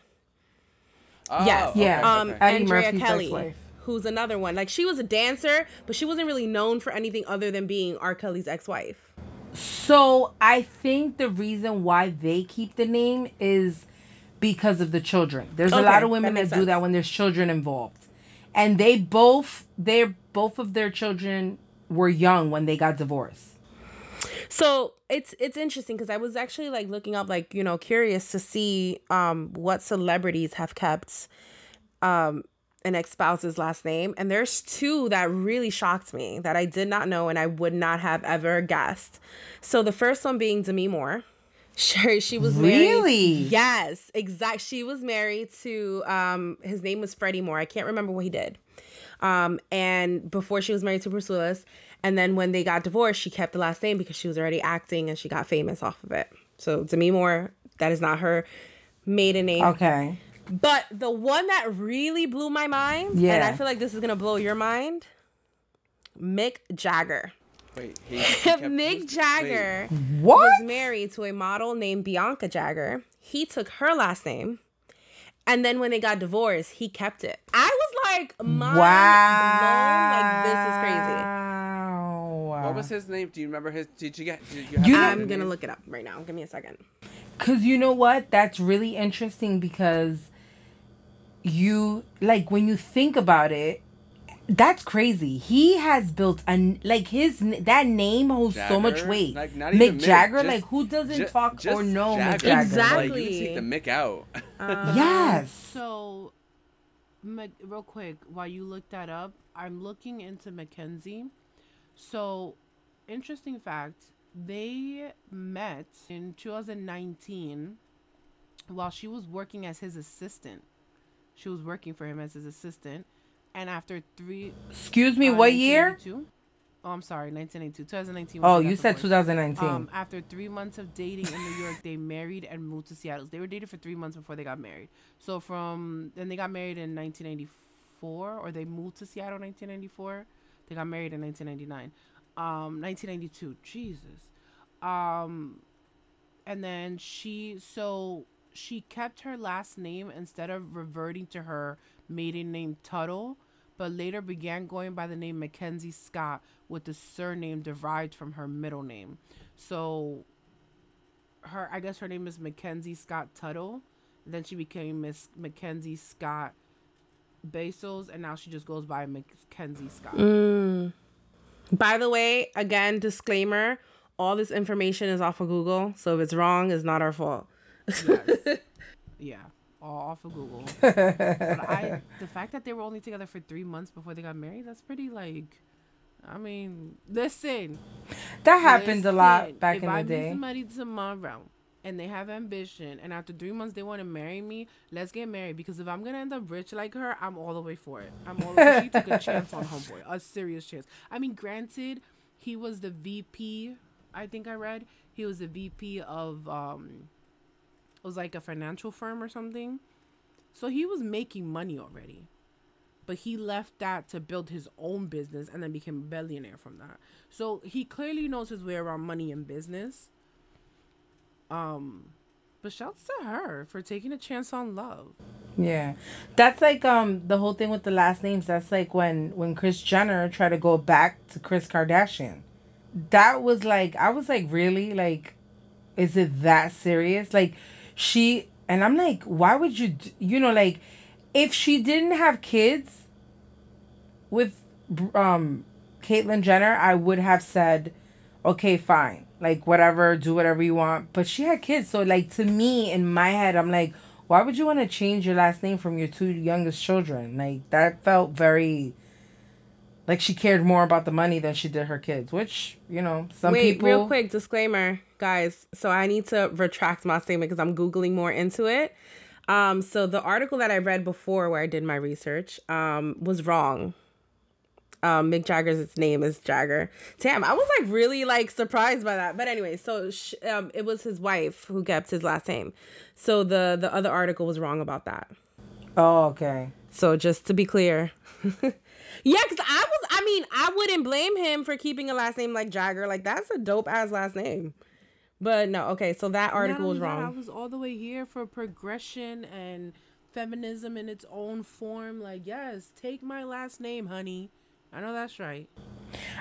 Oh, yes. Yeah. Okay, okay. Andrea Murphy's Kelly, ex-wife. Who's another one. Like, she was a dancer, but she wasn't really known for anything other than being R. Kelly's ex-wife. So I think the reason why they keep the name is because of the children. There's a lot of women that do that when there's children involved. And both of their children were young when they got divorced. So it's interesting because I was actually like looking up, like, curious to see what celebrities have kept an ex-spouse's last name. And there's two that really shocked me that I did not know and I would not have ever guessed. So the first one being Demi Moore. Sure, she was married. Really? Yes, exactly. She was married to, his name was Freddie Moore. I can't remember what he did. And before she was married to Bruce Willis. And then when they got divorced, she kept the last name because she was already acting and she got famous off of it. So Demi Moore, that is not her maiden name. Okay. But the one that really blew my mind, and I feel like this is going to blow your mind, Mick Jagger. Wait, Mick Jagger was married to a model named Bianca Jagger. He took her last name. And then when they got divorced, he kept it. I was like, mind blown. Like, this is crazy. What was his name? Do you remember his? I'm going to look it up right now. Give me a second. Because you know what? That's really interesting because you, like, when you think about it, that's crazy. He has built a that name holds Jagger, so much weight. Like, not even Mick Jagger, just, like who doesn't fuck or know Mick Jagger? Exactly. Like, you can take the Mick out. Yes. So, real quick, while you look that up, I'm looking into Mackenzie. So, interesting fact: they met in 2019 while she was working as his assistant. She was working for him as his assistant. And after three... Excuse me, what year? Oh, I'm sorry, 1982. 2019. Oh, you said 2019. After 3 months of dating in New York, they married and moved to Seattle. They were dated for 3 months before they got married. So from... Then they got married in 1994, or they moved to Seattle in 1994. They got married in 1999. 1992. Jesus. And then she... So she kept her last name instead of reverting to her maiden name Tuttle, but later began going by the name Mackenzie Scott with the surname derived from her middle name. So her, I guess her name is Mackenzie Scott Tuttle. And then she became Miss Mackenzie Scott Bezos, and now she just goes by Mackenzie Scott. By the way, again, disclaimer, all this information is off of Google. So if it's wrong, it's not our fault. Yes. Yeah. All off of Google. But the fact that they were only together for 3 months before they got married, that's pretty listen. That happened a lot back in the day. If I meet somebody tomorrow and they have ambition and after 3 months they want to marry me, let's get married, because if I'm going to end up rich like her, I'm all the way for it. She took a chance on homeboy, a serious chance. I mean, granted, he was the VP, I think I read. He was the VP of... it was like a financial firm or something, so he was making money already, but he left that to build his own business and then became a billionaire from that. So he clearly knows his way around money and business. But shouts to her for taking a chance on love. Yeah, that's like the whole thing with the last names. That's like when Kris Jenner tried to go back to Kris Kardashian. That was like, I was like, really, like, is it that serious? Like. She, and I'm like, why would you, like, if she didn't have kids with Caitlyn Jenner, I would have said, okay, fine. Like, whatever, do whatever you want. But she had kids. So, like, to me, in my head, I'm like, why would you want to change your last name from your two youngest children? Like, that felt very, like, she cared more about the money than she did her kids, which, some people. Wait, real quick, disclaimer. Guys, so I need to retract my statement because I'm Googling more into it. So the article that I read before where I did my research was wrong. Mick Jagger's name is Jagger. Damn, I was really surprised by that. But anyway, so it was his wife who kept his last name. So the other article was wrong about that. Oh, okay. So just to be clear. Yeah, because I wouldn't blame him for keeping a last name like Jagger. Like, that's a dope-ass last name. But no, okay, so that article was wrong. I was all the way here for progression and feminism in its own form. Like, yes, take my last name, honey. I know that's right.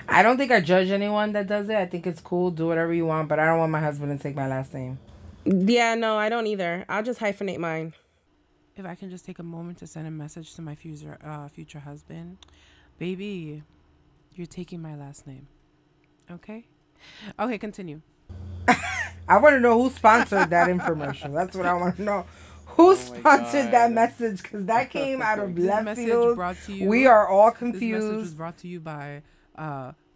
I don't think I judge anyone that does it. I think it's cool. Do whatever you want, but I don't want my husband to take my last name. Yeah, no, I don't either. I'll just hyphenate mine. If I can just take a moment to send a message to my future husband. Baby, you're taking my last name. Okay? Okay, continue. I want to know who sponsored that infomercial. That's what I want to know. Who sponsored that message? Because that came out of left field. We are all confused. This message was brought to you by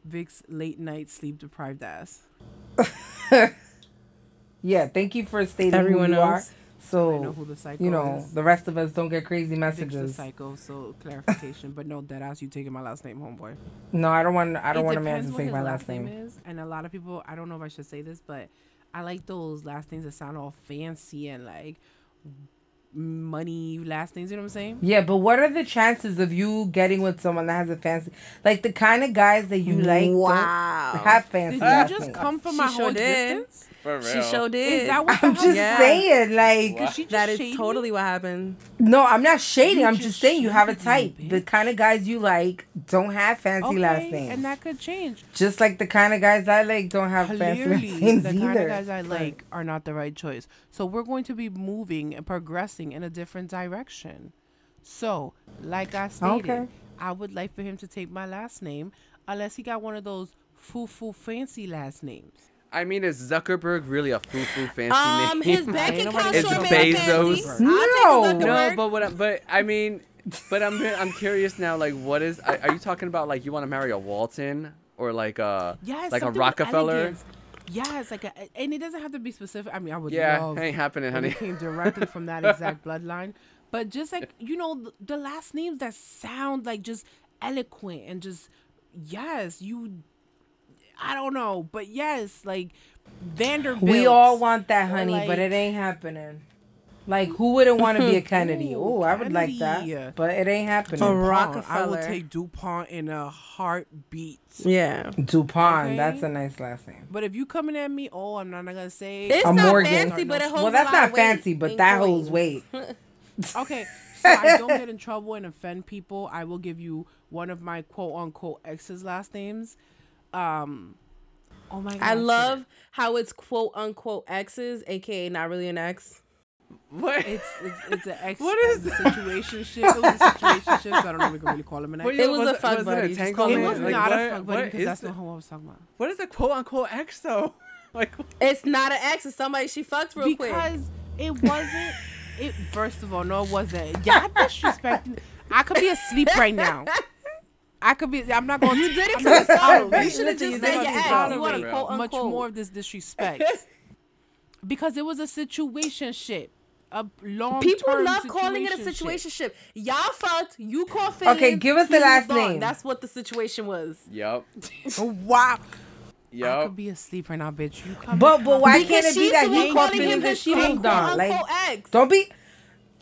Vic's late night sleep deprived ass. Yeah, thank you for stating everyone who you else. Are. So, I know who the psycho is. The rest of us don't get crazy messages. Psycho, so clarification. But no, deadass, you taking my last name, homeboy. No, I don't want a man to take my last name. Is, and a lot of people, I don't know if I should say this, but I like those last names that sound all fancy and like money, last names, you know what I'm saying? Yeah, but what are the chances of you getting with someone that has a fancy... Like, the kind of guys that you like don't have fancy last names. Did you just come from my whole existence? For real. She sure did. Is that what I'm just saying, like... That is totally what happened. No, I'm not shading. I'm just saying you have a type. The kind of guys you like don't have fancy last names. And that could change. Just like the kind of guys I like don't have fancy last names either. The kind of guys I like are not the right choice. So we're going to be moving and progressing in a different direction. So, like I stated, I would like for him to take my last name unless he got one of those foo-foo fancy last names. I mean, is Zuckerberg really a foo-foo fancy name? His bank account is Bezos. No, but I'm curious now. Like, what is? Are you talking about like you want to marry a Walton or like a Rockefeller? Yeah, it's like a, and it doesn't have to be specific. I mean, I would love it ain't happening, honey. It came directly from that exact bloodline, but just like you know, the last names that sound like just eloquent and just I don't know, but yes, like Vanderbilt. We all want that, honey, like, but it ain't happening. Like, who wouldn't want to be a Kennedy? Oh, I would like that, but it ain't happening. A Rockefeller. I would take DuPont in a heartbeat. Yeah, DuPont. Okay? That's a nice last name. But if you coming at me, I'm not gonna say it's a not Morgan. Fancy, but it holds well, that's not fancy, but that holds weight. Okay, so I don't get in trouble and offend people. I will give you one of my quote unquote ex's last names. Oh my god! I love how it's quote unquote exes, aka not really an ex. What? It's an ex. What is the situationship? It was a situationship, so I don't know if we can really call him an ex. Well, it was a fuck buddy. It was not a fuck buddy because that's not who I was talking about. What is a quote unquote ex though? Like it's not an ex. It's somebody she fucks real quick. Because it wasn't. It first of all, no, it wasn't. Y'all disrespecting. I could be asleep right now. I could be. I'm not going. You did it for yourself. You should have just said yes. You want to quote unquote. Much more of this disrespect because it was a situationship, a long. People love calling it a situationship. Y'all fucked. You call feelings. Okay, give us the last name. That's what the situation was. Yep. Wow. Yep. I could be asleep right now, bitch. You come. But why can't it be that you call feelings that she moved on? Like, don't be.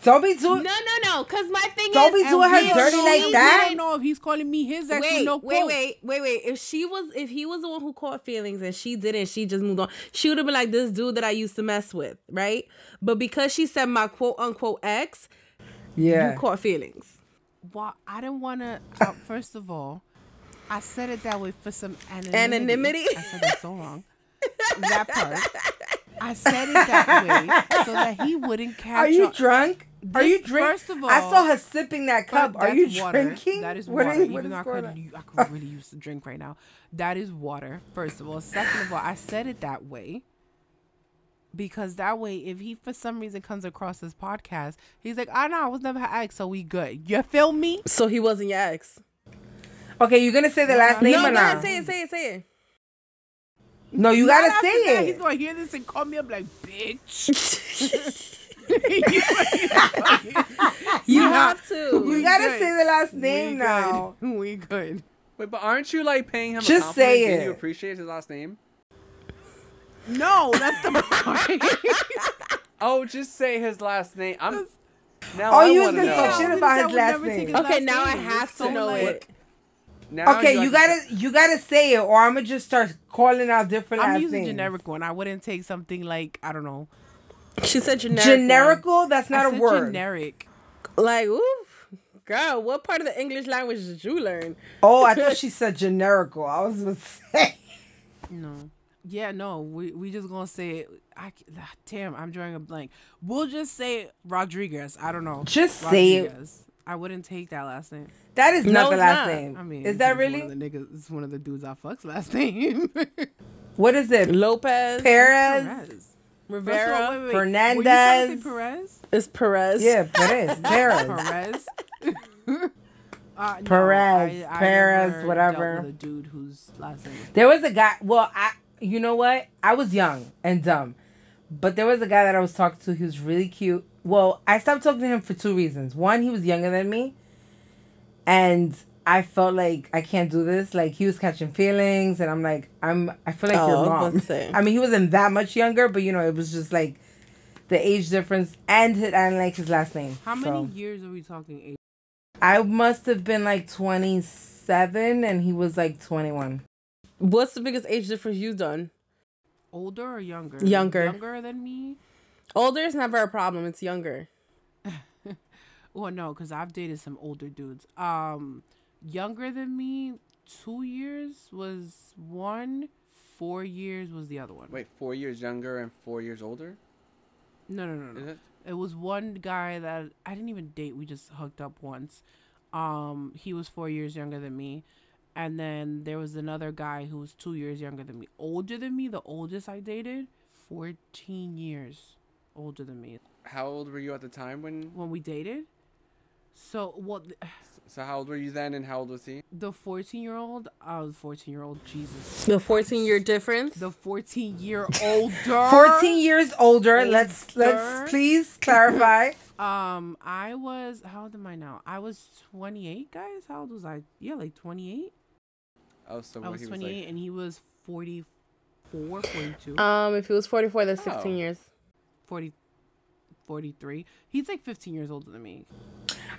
Don't be doing... No. Because my thing don't is... Don't be doing her dirty like that. I don't know if he's calling me his ex with no quote. Wait. If he was the one who caught feelings and she didn't, she just moved on, she would have been like, this dude that I used to mess with, right? But because she said my quote-unquote ex, you caught feelings. Well, I didn't want to... first of all, I said it that way for some anonymity. I said that so wrong. That part. I said it that way so that he wouldn't catch on. Are you drunk? Are you drinking? First of all, I saw her sipping that cup. Are you drinking? That is water. Even though I could really use the drink right now. That is water. First of all, second of all, I said it that way because that way, if he for some reason comes across this podcast, he's like, "Oh no, I was never her ex, so we good." You feel me? So he wasn't your ex. Okay, you're gonna say the last name or not? No, say it. No, you gotta say it. He's gonna hear this and call me up like, "Bitch." You have to. You gotta say the last name now. We good. Wait, but aren't you like paying him? Just say it. Did you appreciate his last name? No, that's the point. Just say his last name. I'm now. You was gonna talk shit about his last name. Okay, now I have to know it. Okay, you gotta say it, or I'm gonna just start calling out different last names. I'm using generic one. I wouldn't take something like I don't know. She said generic. Generical? One. That's not a word. Generic. Like, oof. Girl, what part of the English language did you learn? Oh, I thought she said generical. I was going to say. No. Yeah, no. We just going to say it. Damn, I'm drawing a blank. We'll just say Rodriguez. I don't know. Just Rodriguez. Say it. I wouldn't take that last name. That is not the last name. I mean, is that really? It's one of the dudes I fuck's last name. What is it? Lopez. Perez. Rivera, all, wait. Fernandez. Were you trying to say Perez? It's Perez. Yeah, Perez. Perez. Perez, whatever. The dude whose last name. There was a guy. Well, you know what? I was young and dumb, but there was a guy that I was talking to. He was really cute. Well, I stopped talking to him for two reasons. One, he was younger than me, and I felt like I can't do this. Like he was catching feelings, and I'm like, I feel like your mom. I mean, he wasn't that much younger, but you know, it was just like the age difference, and I didn't like his last name. How many years are we talking age? I must have been like 27 and he was like 21. What's the biggest age difference you've done? Older or younger? Younger. Younger than me? Older is never a problem. It's younger. Well, no, because I've dated some older dudes. Younger than me, 2 years was one, 4 years was the other one. Wait, 4 years younger and 4 years older? No. It was one guy that I didn't even date. We just hooked up once. He was 4 years younger than me. And then there was another guy who was 2 years younger than me. Older than me, the oldest I dated, 14 years older than me. How old were you at the time when we dated? So what? So how old were you then and how old was he? The 14-year-old, I was 14-year-old, Jesus. The 14-year difference? The 14-year older. 14 years older. Let's please clarify. I was, how old am I now? I was 28, guys. How old was I? Yeah, like 28. Oh, so I was 28 was like... and he was 44, 42. If he was 44, that's 16 years. 43. He's like 15 years older than me.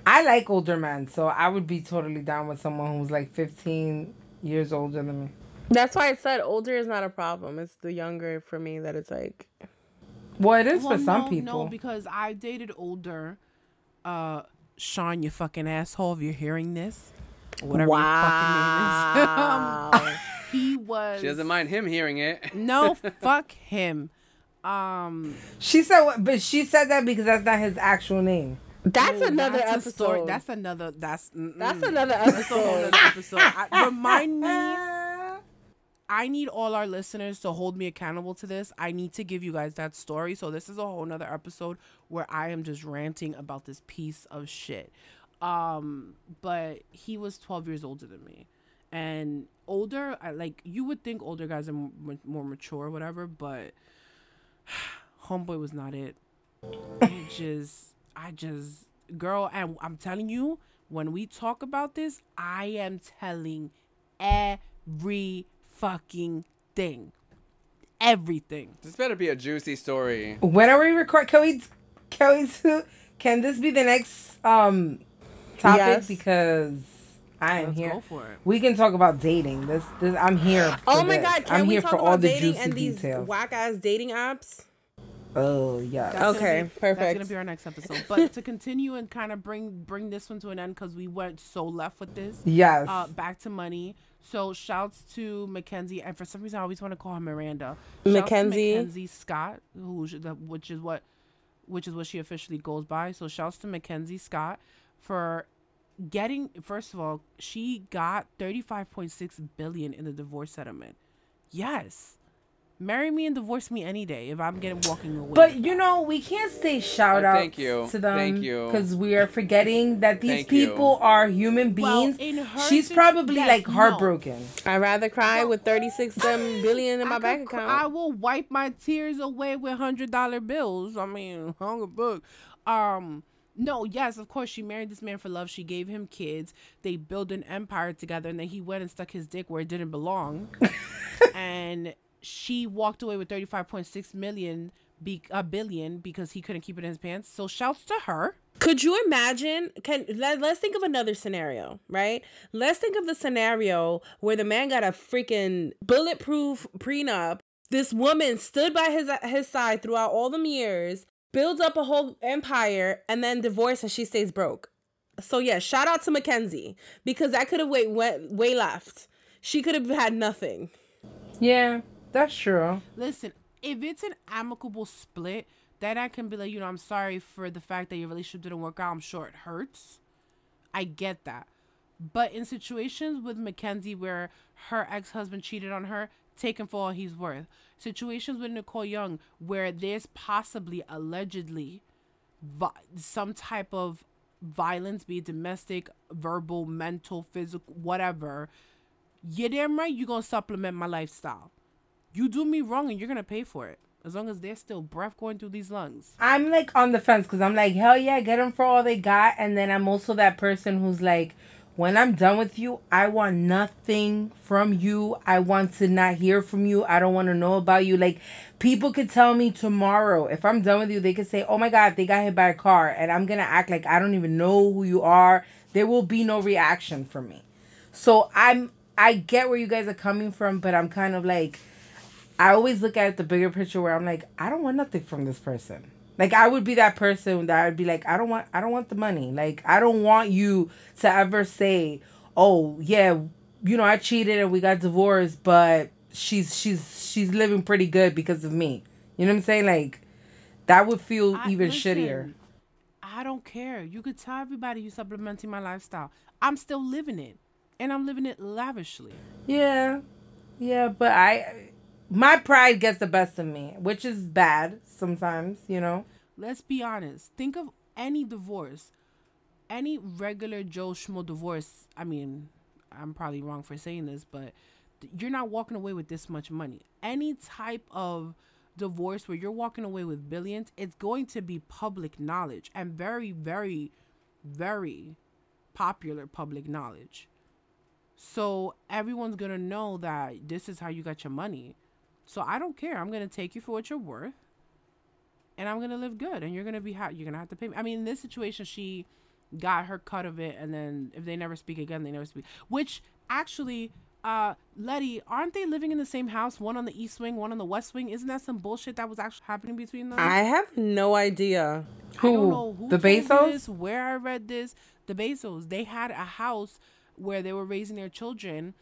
I like older men, so I would be totally down with someone who's like 15 years older than me. That's why I said older is not a problem. It's the younger for me that it's like... Well, it is for some people. No, because I dated older. Sean, you fucking asshole, if you're hearing this. Whatever your fucking name is. He was... She doesn't mind him hearing it. No, fuck him. She said that because that's not his actual name. That's another episode. That's another episode. Remind me. I need all our listeners to hold me accountable to this. I need to give you guys that story. So this is a whole nother episode where I am just ranting about this piece of shit. But he was 12 years older than me. And older, like you would think older guys are more mature or whatever, but homeboy was not it. It just... girl, and I'm telling you, when we talk about this, I am telling every fucking thing. Everything. This better be a juicy story. When are we recording? Can this be the next topic? Yes. Because I am here. Go for it. We can talk about dating. This I'm here. Oh my God, can we talk about dating and these whack ass dating apps? Oh yeah. Perfect. That's gonna be our next episode. But to continue and kind of bring this one to an end because we went so left with this. Yes. Back to money. So shouts to Mackenzie, and for some reason I always want to call her Miranda. Mackenzie Scott, which is what she officially goes by. So shouts to Mackenzie Scott for getting. First of all, she got $35.6 billion in the divorce settlement. Yes. Marry me and divorce me any day if I'm walking away. But you know, we can't say shout out to them because we are forgetting that these people are human beings. Well, she's probably heartbroken. I'd rather cry with $36 billion in my bank account. I will wipe my tears away with $100 bills. I mean, hunger book. No, yes, of course, she married this man for love. She gave him kids. They built an empire together, and then he went and stuck his dick where it didn't belong. And she walked away with $35.6 million, a billion, because he couldn't keep it in his pants. So shouts to her. Could you imagine? Let's think of another scenario, right? Let's think of the scenario where the man got a freaking bulletproof prenup. This woman stood by his side throughout all them years, builds up a whole empire, and then divorced, and she stays broke. So yeah, shout out to Mackenzie, because that could have way left. She could have had nothing. Yeah. That's true. Listen, if it's an amicable split, then I can be like, I'm sorry for the fact that your relationship didn't work out. I'm sure it hurts. I get that. But in situations with Mackenzie where her ex-husband cheated on her, take him for all he's worth. Situations with Nicole Young where there's possibly, allegedly, some type of violence, be it domestic, verbal, mental, physical, whatever. You're damn right you're going to supplement my lifestyle. You do me wrong and you're going to pay for it. As long as there's still breath going through these lungs. I'm like on the fence because I'm like, hell yeah, get them for all they got. And then I'm also that person who's like, When I'm done with you, I want nothing from you. I want to not hear from you. I don't want to know about you. Like, people could tell me tomorrow, if I'm done with you, they could say, oh my God, they got hit by a car. And I'm going to act like I don't even know who you are. There will be no reaction from me. So I get where you guys are coming from, but I'm kind of like, I always look at the bigger picture where I'm like, I don't want nothing from this person. Like, I would be that person that I'd be like, I don't want the money. Like, I don't want you to ever say, oh, yeah, you know, I cheated and we got divorced, but she's living pretty good because of me. You know what I'm saying? Like, that would feel shittier. I don't care. You could tell everybody you're supplementing my lifestyle. I'm still living it. And I'm living it lavishly. Yeah. Yeah, but my pride gets the best of me, which is bad sometimes, you know. Let's be honest. Think of any divorce. Any regular Joe Schmo divorce. I mean, I'm probably wrong for saying this, but you're not walking away with this much money. Any type of divorce where you're walking away with billions, it's going to be public knowledge and very, very, very popular public knowledge. So everyone's going to know that this is how you got your money. So I don't care. I'm going to take you for what you're worth. And I'm going to live good. And you're going to be happy. You're going to have to pay me. I mean, in this situation, she got her cut of it. And then if they never speak again, they never speak. Which actually, Letty, aren't they living in the same house? One on the East Wing, one on the West Wing. Isn't that some bullshit that was actually happening between them? I have no idea. Who? I don't know who the Bezos? This, where I read this. The Bezos. They had a house where they were raising their children,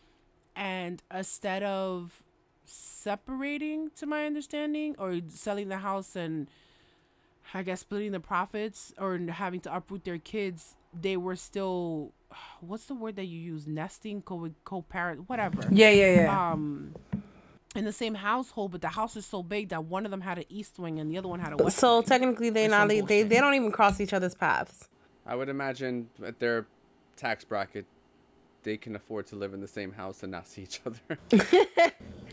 and instead of separating, to my understanding, or selling the house and I guess splitting the profits or having to uproot their kids, they were still, what's the word that you use? Nesting, co-parent, whatever. Yeah. In the same household, but the house is so big that one of them had an East Wing and the other one had a West Wing. So technically they don't even cross each other's paths. I would imagine at their tax bracket, they can afford to live in the same house and not see each other.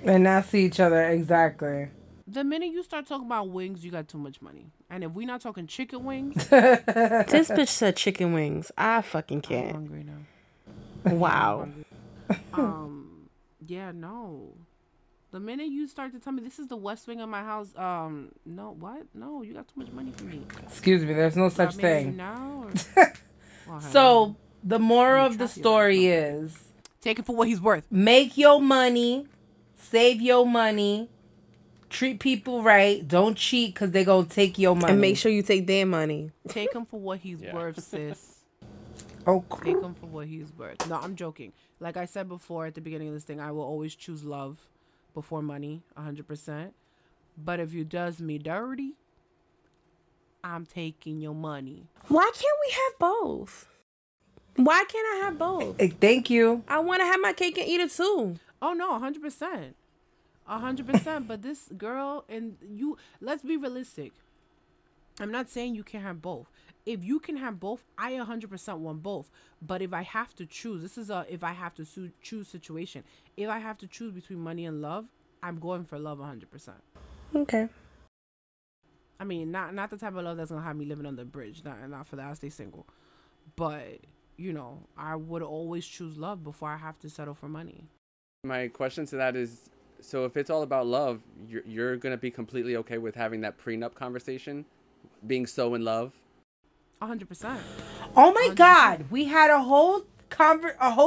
And not see each other, exactly. The minute you start talking about wings, you got too much money. And if we're not talking chicken wings... This bitch said chicken wings. I fucking can't. I'm hungry now. Wow. Yeah, no. The minute you start to tell me this is the West Wing of my house, no, what? No, you got too much money for me. Excuse me, there's no such thing. Now, or... well, so... The moral of the story is... Take it for what he's worth. Make your money. Save your money. Treat people right. Don't cheat because they're going to take your money. And make sure you take their money. Take him for what he's worth, sis. Okay. Take him for what he's worth. No, I'm joking. Like I said before at the beginning of this thing, I will always choose love before money, 100%. But if you does me dirty, I'm taking your money. Why can't we have both? Why can't I have both? Thank you. I want to have my cake and eat it too. Oh no, 100%. 100%. But this girl and you, let's be realistic. I'm not saying you can't have both. If you can have both, I 100% want both. But if I have to choose, this is a if I have to choose situation. If I have to choose between money and love, I'm going for love 100%. Okay. I mean, not the type of love that's going to have me living under a bridge. Not for that. I'll stay single. But... you know, I would always choose love before I have to settle for money. My question to that is, so if it's all about love, you're going to be completely okay with having that prenup conversation, being so in love? 100%. Oh my 100%. God, we had a whole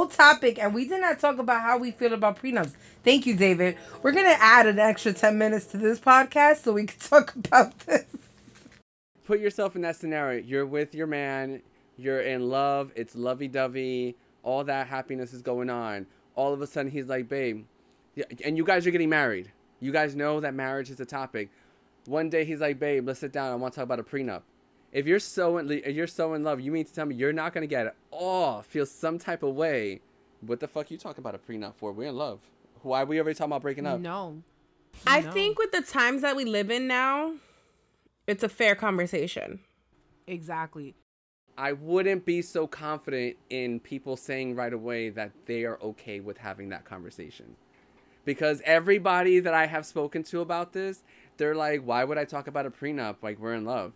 topic and we did not talk about how we feel about prenups. Thank you, David. We're going to add an extra 10 minutes to this podcast so we can talk about this. Put yourself in that scenario. You're with your man. You're in love. It's lovey-dovey. All that happiness is going on. All of a sudden, he's like, babe. Yeah, and you guys are getting married. You guys know that marriage is a topic. One day, he's like, babe, let's sit down. I want to talk about a prenup. If you're so in love, you mean to tell me you're not going to get it all, feel some type of way. What the fuck you talking about a prenup for? We're in love. Why are we already talking about breaking up? No. I think with the times that we live in now, it's a fair conversation. Exactly. I wouldn't be so confident in people saying right away that they are okay with having that conversation. Because everybody that I have spoken to about this, they're like, why would I talk about a prenup? Like, we're in love.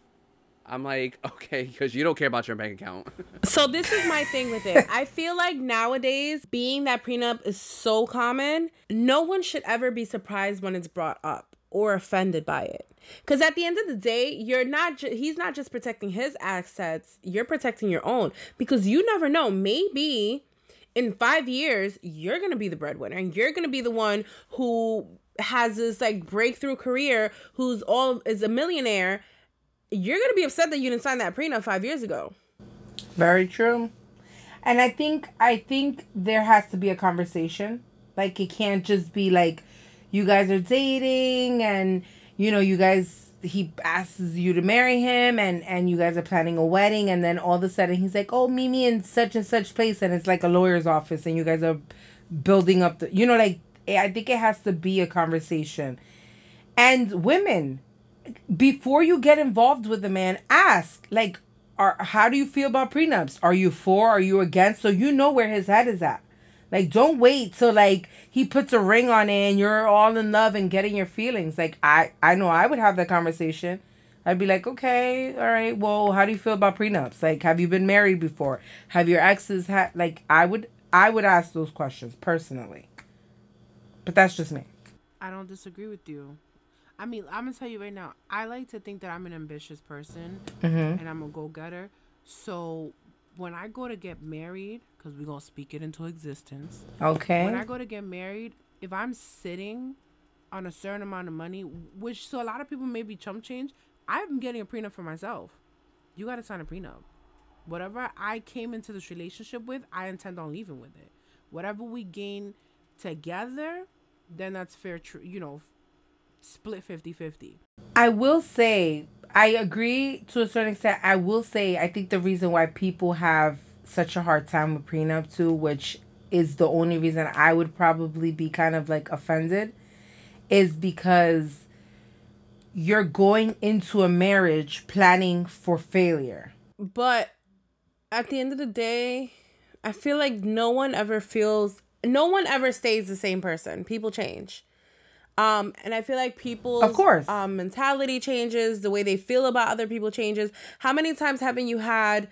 I'm like, okay, because you don't care about your bank account. So this is my thing with it. I feel like nowadays, being that prenup is so common, no one should ever be surprised when it's brought up or offended by it. Because at the end of the day, you're not he's not just protecting his assets, you're protecting your own. Because you never know, maybe in 5 years, you're going to be the breadwinner and you're going to be the one who has this like breakthrough career, who's all is a millionaire. You're going to be upset that you didn't sign that prenup 5 years ago. Very true. And I think there has to be a conversation. Like, it can't just be like, you guys are dating and, you know, you guys, he asks you to marry him and you guys are planning a wedding. And then all of a sudden he's like, oh, meet me in such and such place. And it's like a lawyer's office and you guys are building up the, you know, like, I think it has to be a conversation. And women, before you get involved with a man, ask, like, how do you feel about prenups? Are you for? Are you against? So you know where his head is at. Like, don't wait till, like, he puts a ring on it and you're all in love and getting your feelings. Like, I know I would have that conversation. I'd be like, okay, all right, well, how do you feel about prenups? Like, have you been married before? Have your exes had... Like, I would ask those questions personally. But that's just me. I don't disagree with you. I mean, I'm going to tell you right now, I like to think that I'm an ambitious person, and I'm a go-getter. So when I go to get married, because we're going to speak it into existence. Okay. When I go to get married, if I'm sitting on a certain amount of money, which so a lot of people may be chump change, I'm getting a prenup for myself. You got to sign a prenup. Whatever I came into this relationship with, I intend on leaving with it. Whatever we gain together, then that's fair, you know, split 50-50. I will say, I agree to a certain extent. I will say, I think the reason why people have such a hard time with prenup too, which is the only reason I would probably be kind of like offended, is because you're going into a marriage planning for failure. But at the end of the day, I feel like no one ever stays the same person. People change. And I feel like people's of course. Mentality changes, the way they feel about other people changes. How many times haven't you had,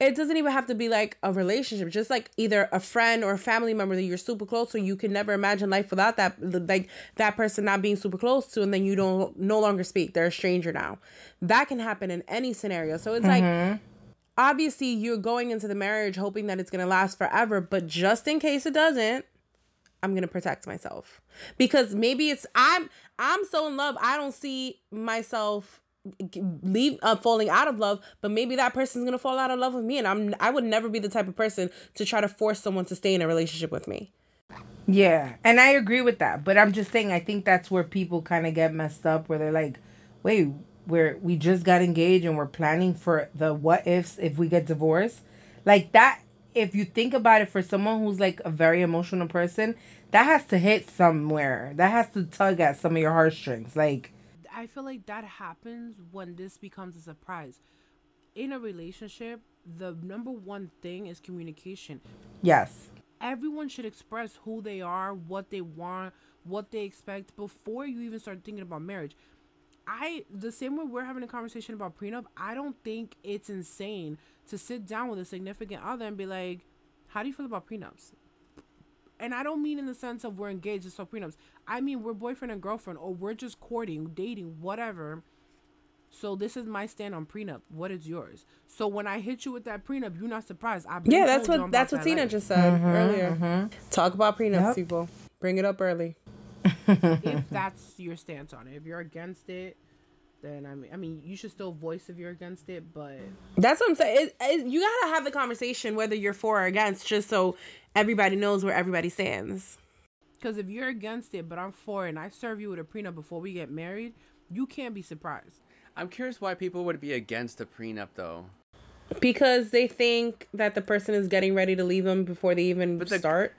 it doesn't even have to be like a relationship, just like either a friend or a family member that you're super close to, you can never imagine life without that, like that person not being super close to, and then you don't no longer speak. They're a stranger now. That can happen in any scenario. So it's like, obviously you're going into the marriage hoping that it's going to last forever, but just in case it doesn't, I'm going to protect myself, because maybe it's I'm so in love. I don't see myself falling out of love, but maybe that person's going to fall out of love with me. And I would never be the type of person to try to force someone to stay in a relationship with me. Yeah. And I agree with that. But I'm just saying, I think that's where people kind of get messed up, where they're like, wait, we just got engaged and we're planning for the what ifs if we get divorced like that. If you think about it, for someone who's like a very emotional person, that has to hit somewhere. That has to tug at some of your heartstrings. Like, I feel like that happens when this becomes a surprise. In a relationship, the number one thing is communication. Yes. Everyone should express who they are, what they want, what they expect before you even start thinking about marriage. The same way we're having a conversation about prenup, I don't think it's insane to sit down with a significant other and be like, how do you feel about prenups? And I don't mean in the sense of we're engaged and so prenups. I mean, we're boyfriend and girlfriend, or we're just courting, dating, whatever. So this is my stand on prenup. What is yours? So when I hit you with that prenup, you're not surprised. Yeah, that's what Tina just said earlier. Talk about prenups, people. Bring it up early. If that's your stance on it. If you're against it, then I mean you should still voice if you're against it, but that's what I'm saying. You gotta have the conversation whether you're for or against, just so everybody knows where everybody stands. Because if you're against it but I'm for it and I serve you with a prenup before we get married, you can't be surprised. I'm curious why people would be against a prenup though. Because they think that the person is getting ready to leave them before they even start.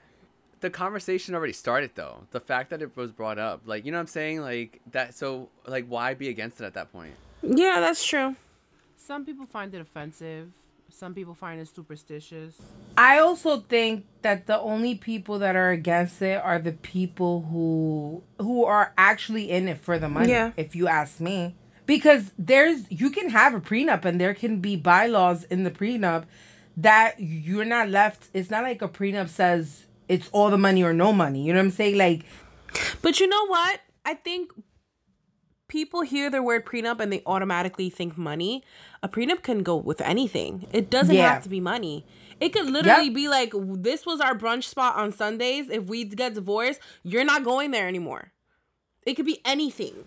The conversation already started, though. The fact that it was brought up, like, you know what I'm saying? Like, that, so, like, why be against it at that point? Yeah, that's true. Some people find it offensive. Some people find it superstitious. I also think that the only people that are against it are the people who are actually in it for the money, if you ask me. Because you can have a prenup and there can be bylaws in the prenup that you're not left. It's not like a prenup says it's all the money or no money. You know what I'm saying? Like, but you know what? I think people hear the word prenup and they automatically think money. A prenup can go with anything. It doesn't have to be money. It could literally be like, this was our brunch spot on Sundays. If we get divorced, you're not going there anymore. It could be anything.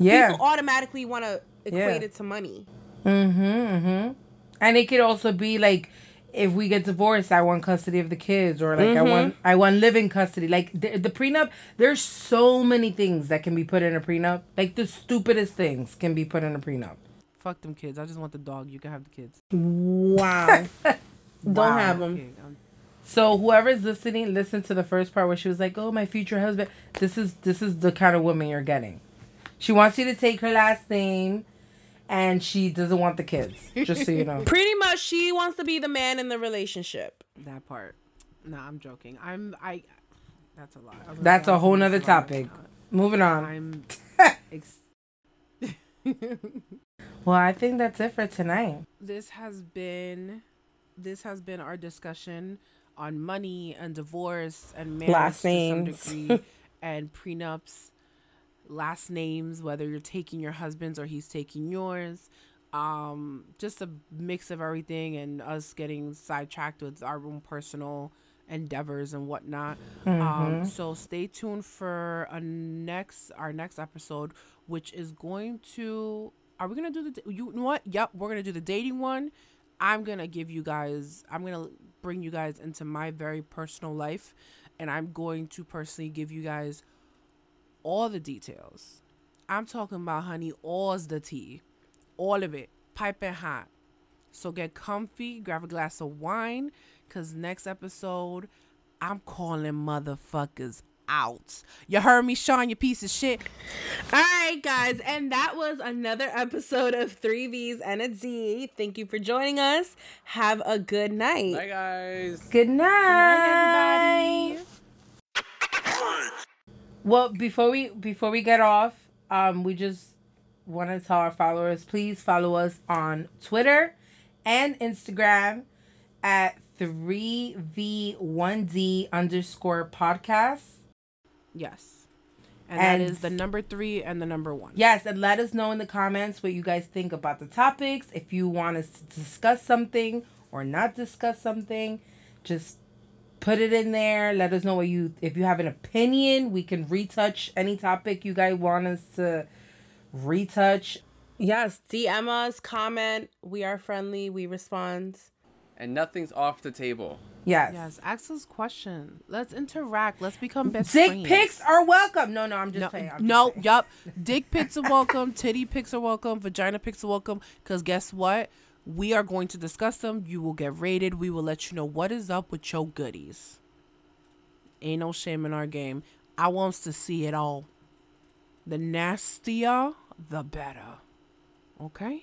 Yeah. People automatically want to equate it to money. Mm-hmm, mm-hmm. And it could also be like, if we get divorced, I want custody of the kids, or like I want live-in custody. Like the prenup, there's so many things that can be put in a prenup. Like the stupidest things can be put in a prenup. Fuck them kids. I just want the dog. You can have the kids. Wow. Don't have them. Okay, so whoever's listening, listen to the first part where she was like, "Oh, my future husband." This is the kind of woman you're getting. She wants you to take her last name. And she doesn't want the kids, just so you know. Pretty much, she wants to be the man in the relationship. That part. No, I'm joking. That's a lot. That's a whole nother topic. Moving on. Well, I think that's it for tonight. This has been our discussion on money and divorce and marriage last names. To some degree, and prenups. Last names, whether you're taking your husband's or he's taking yours, just a mix of everything, and us getting sidetracked with our own personal endeavors and whatnot. So stay tuned for our next episode, which is going to we're gonna do the dating one. I'm gonna bring you guys into my very personal life, and I'm going to personally give you guys all the details. I'm talking about, honey, all's the tea. All of it. Piping hot. So get comfy. Grab a glass of wine. Because next episode, I'm calling motherfuckers out. You heard me, Sean, you piece of shit. All right, guys. And that was another episode of 3 V's and a Z. Thank you for joining us. Have a good night. Bye, guys. Good night. Good night, everybody. Well, before we get off, we just want to tell our followers, please follow us on Twitter and Instagram at 3V1D_podcast. Yes. And that is the number 3 and the number 1. Yes. And let us know in the comments what you guys think about the topics. If you want us to discuss something or not discuss something, just put it in there. Let us know if you have an opinion. We can retouch any topic you guys want us to retouch. Yes, DM us, comment. We are friendly. We respond. And nothing's off the table. Yes. Ask us questions. Let's interact. Let's become best friends. Dick pics are welcome. No, I'm just playing. Dick pics are welcome. Titty pics are welcome. Vagina pics are welcome. Because guess what? We are going to discuss them. You will get rated. We will let you know what is up with your goodies. Ain't no shame in our game. I wants to see it all. The nastier, the better. Okay?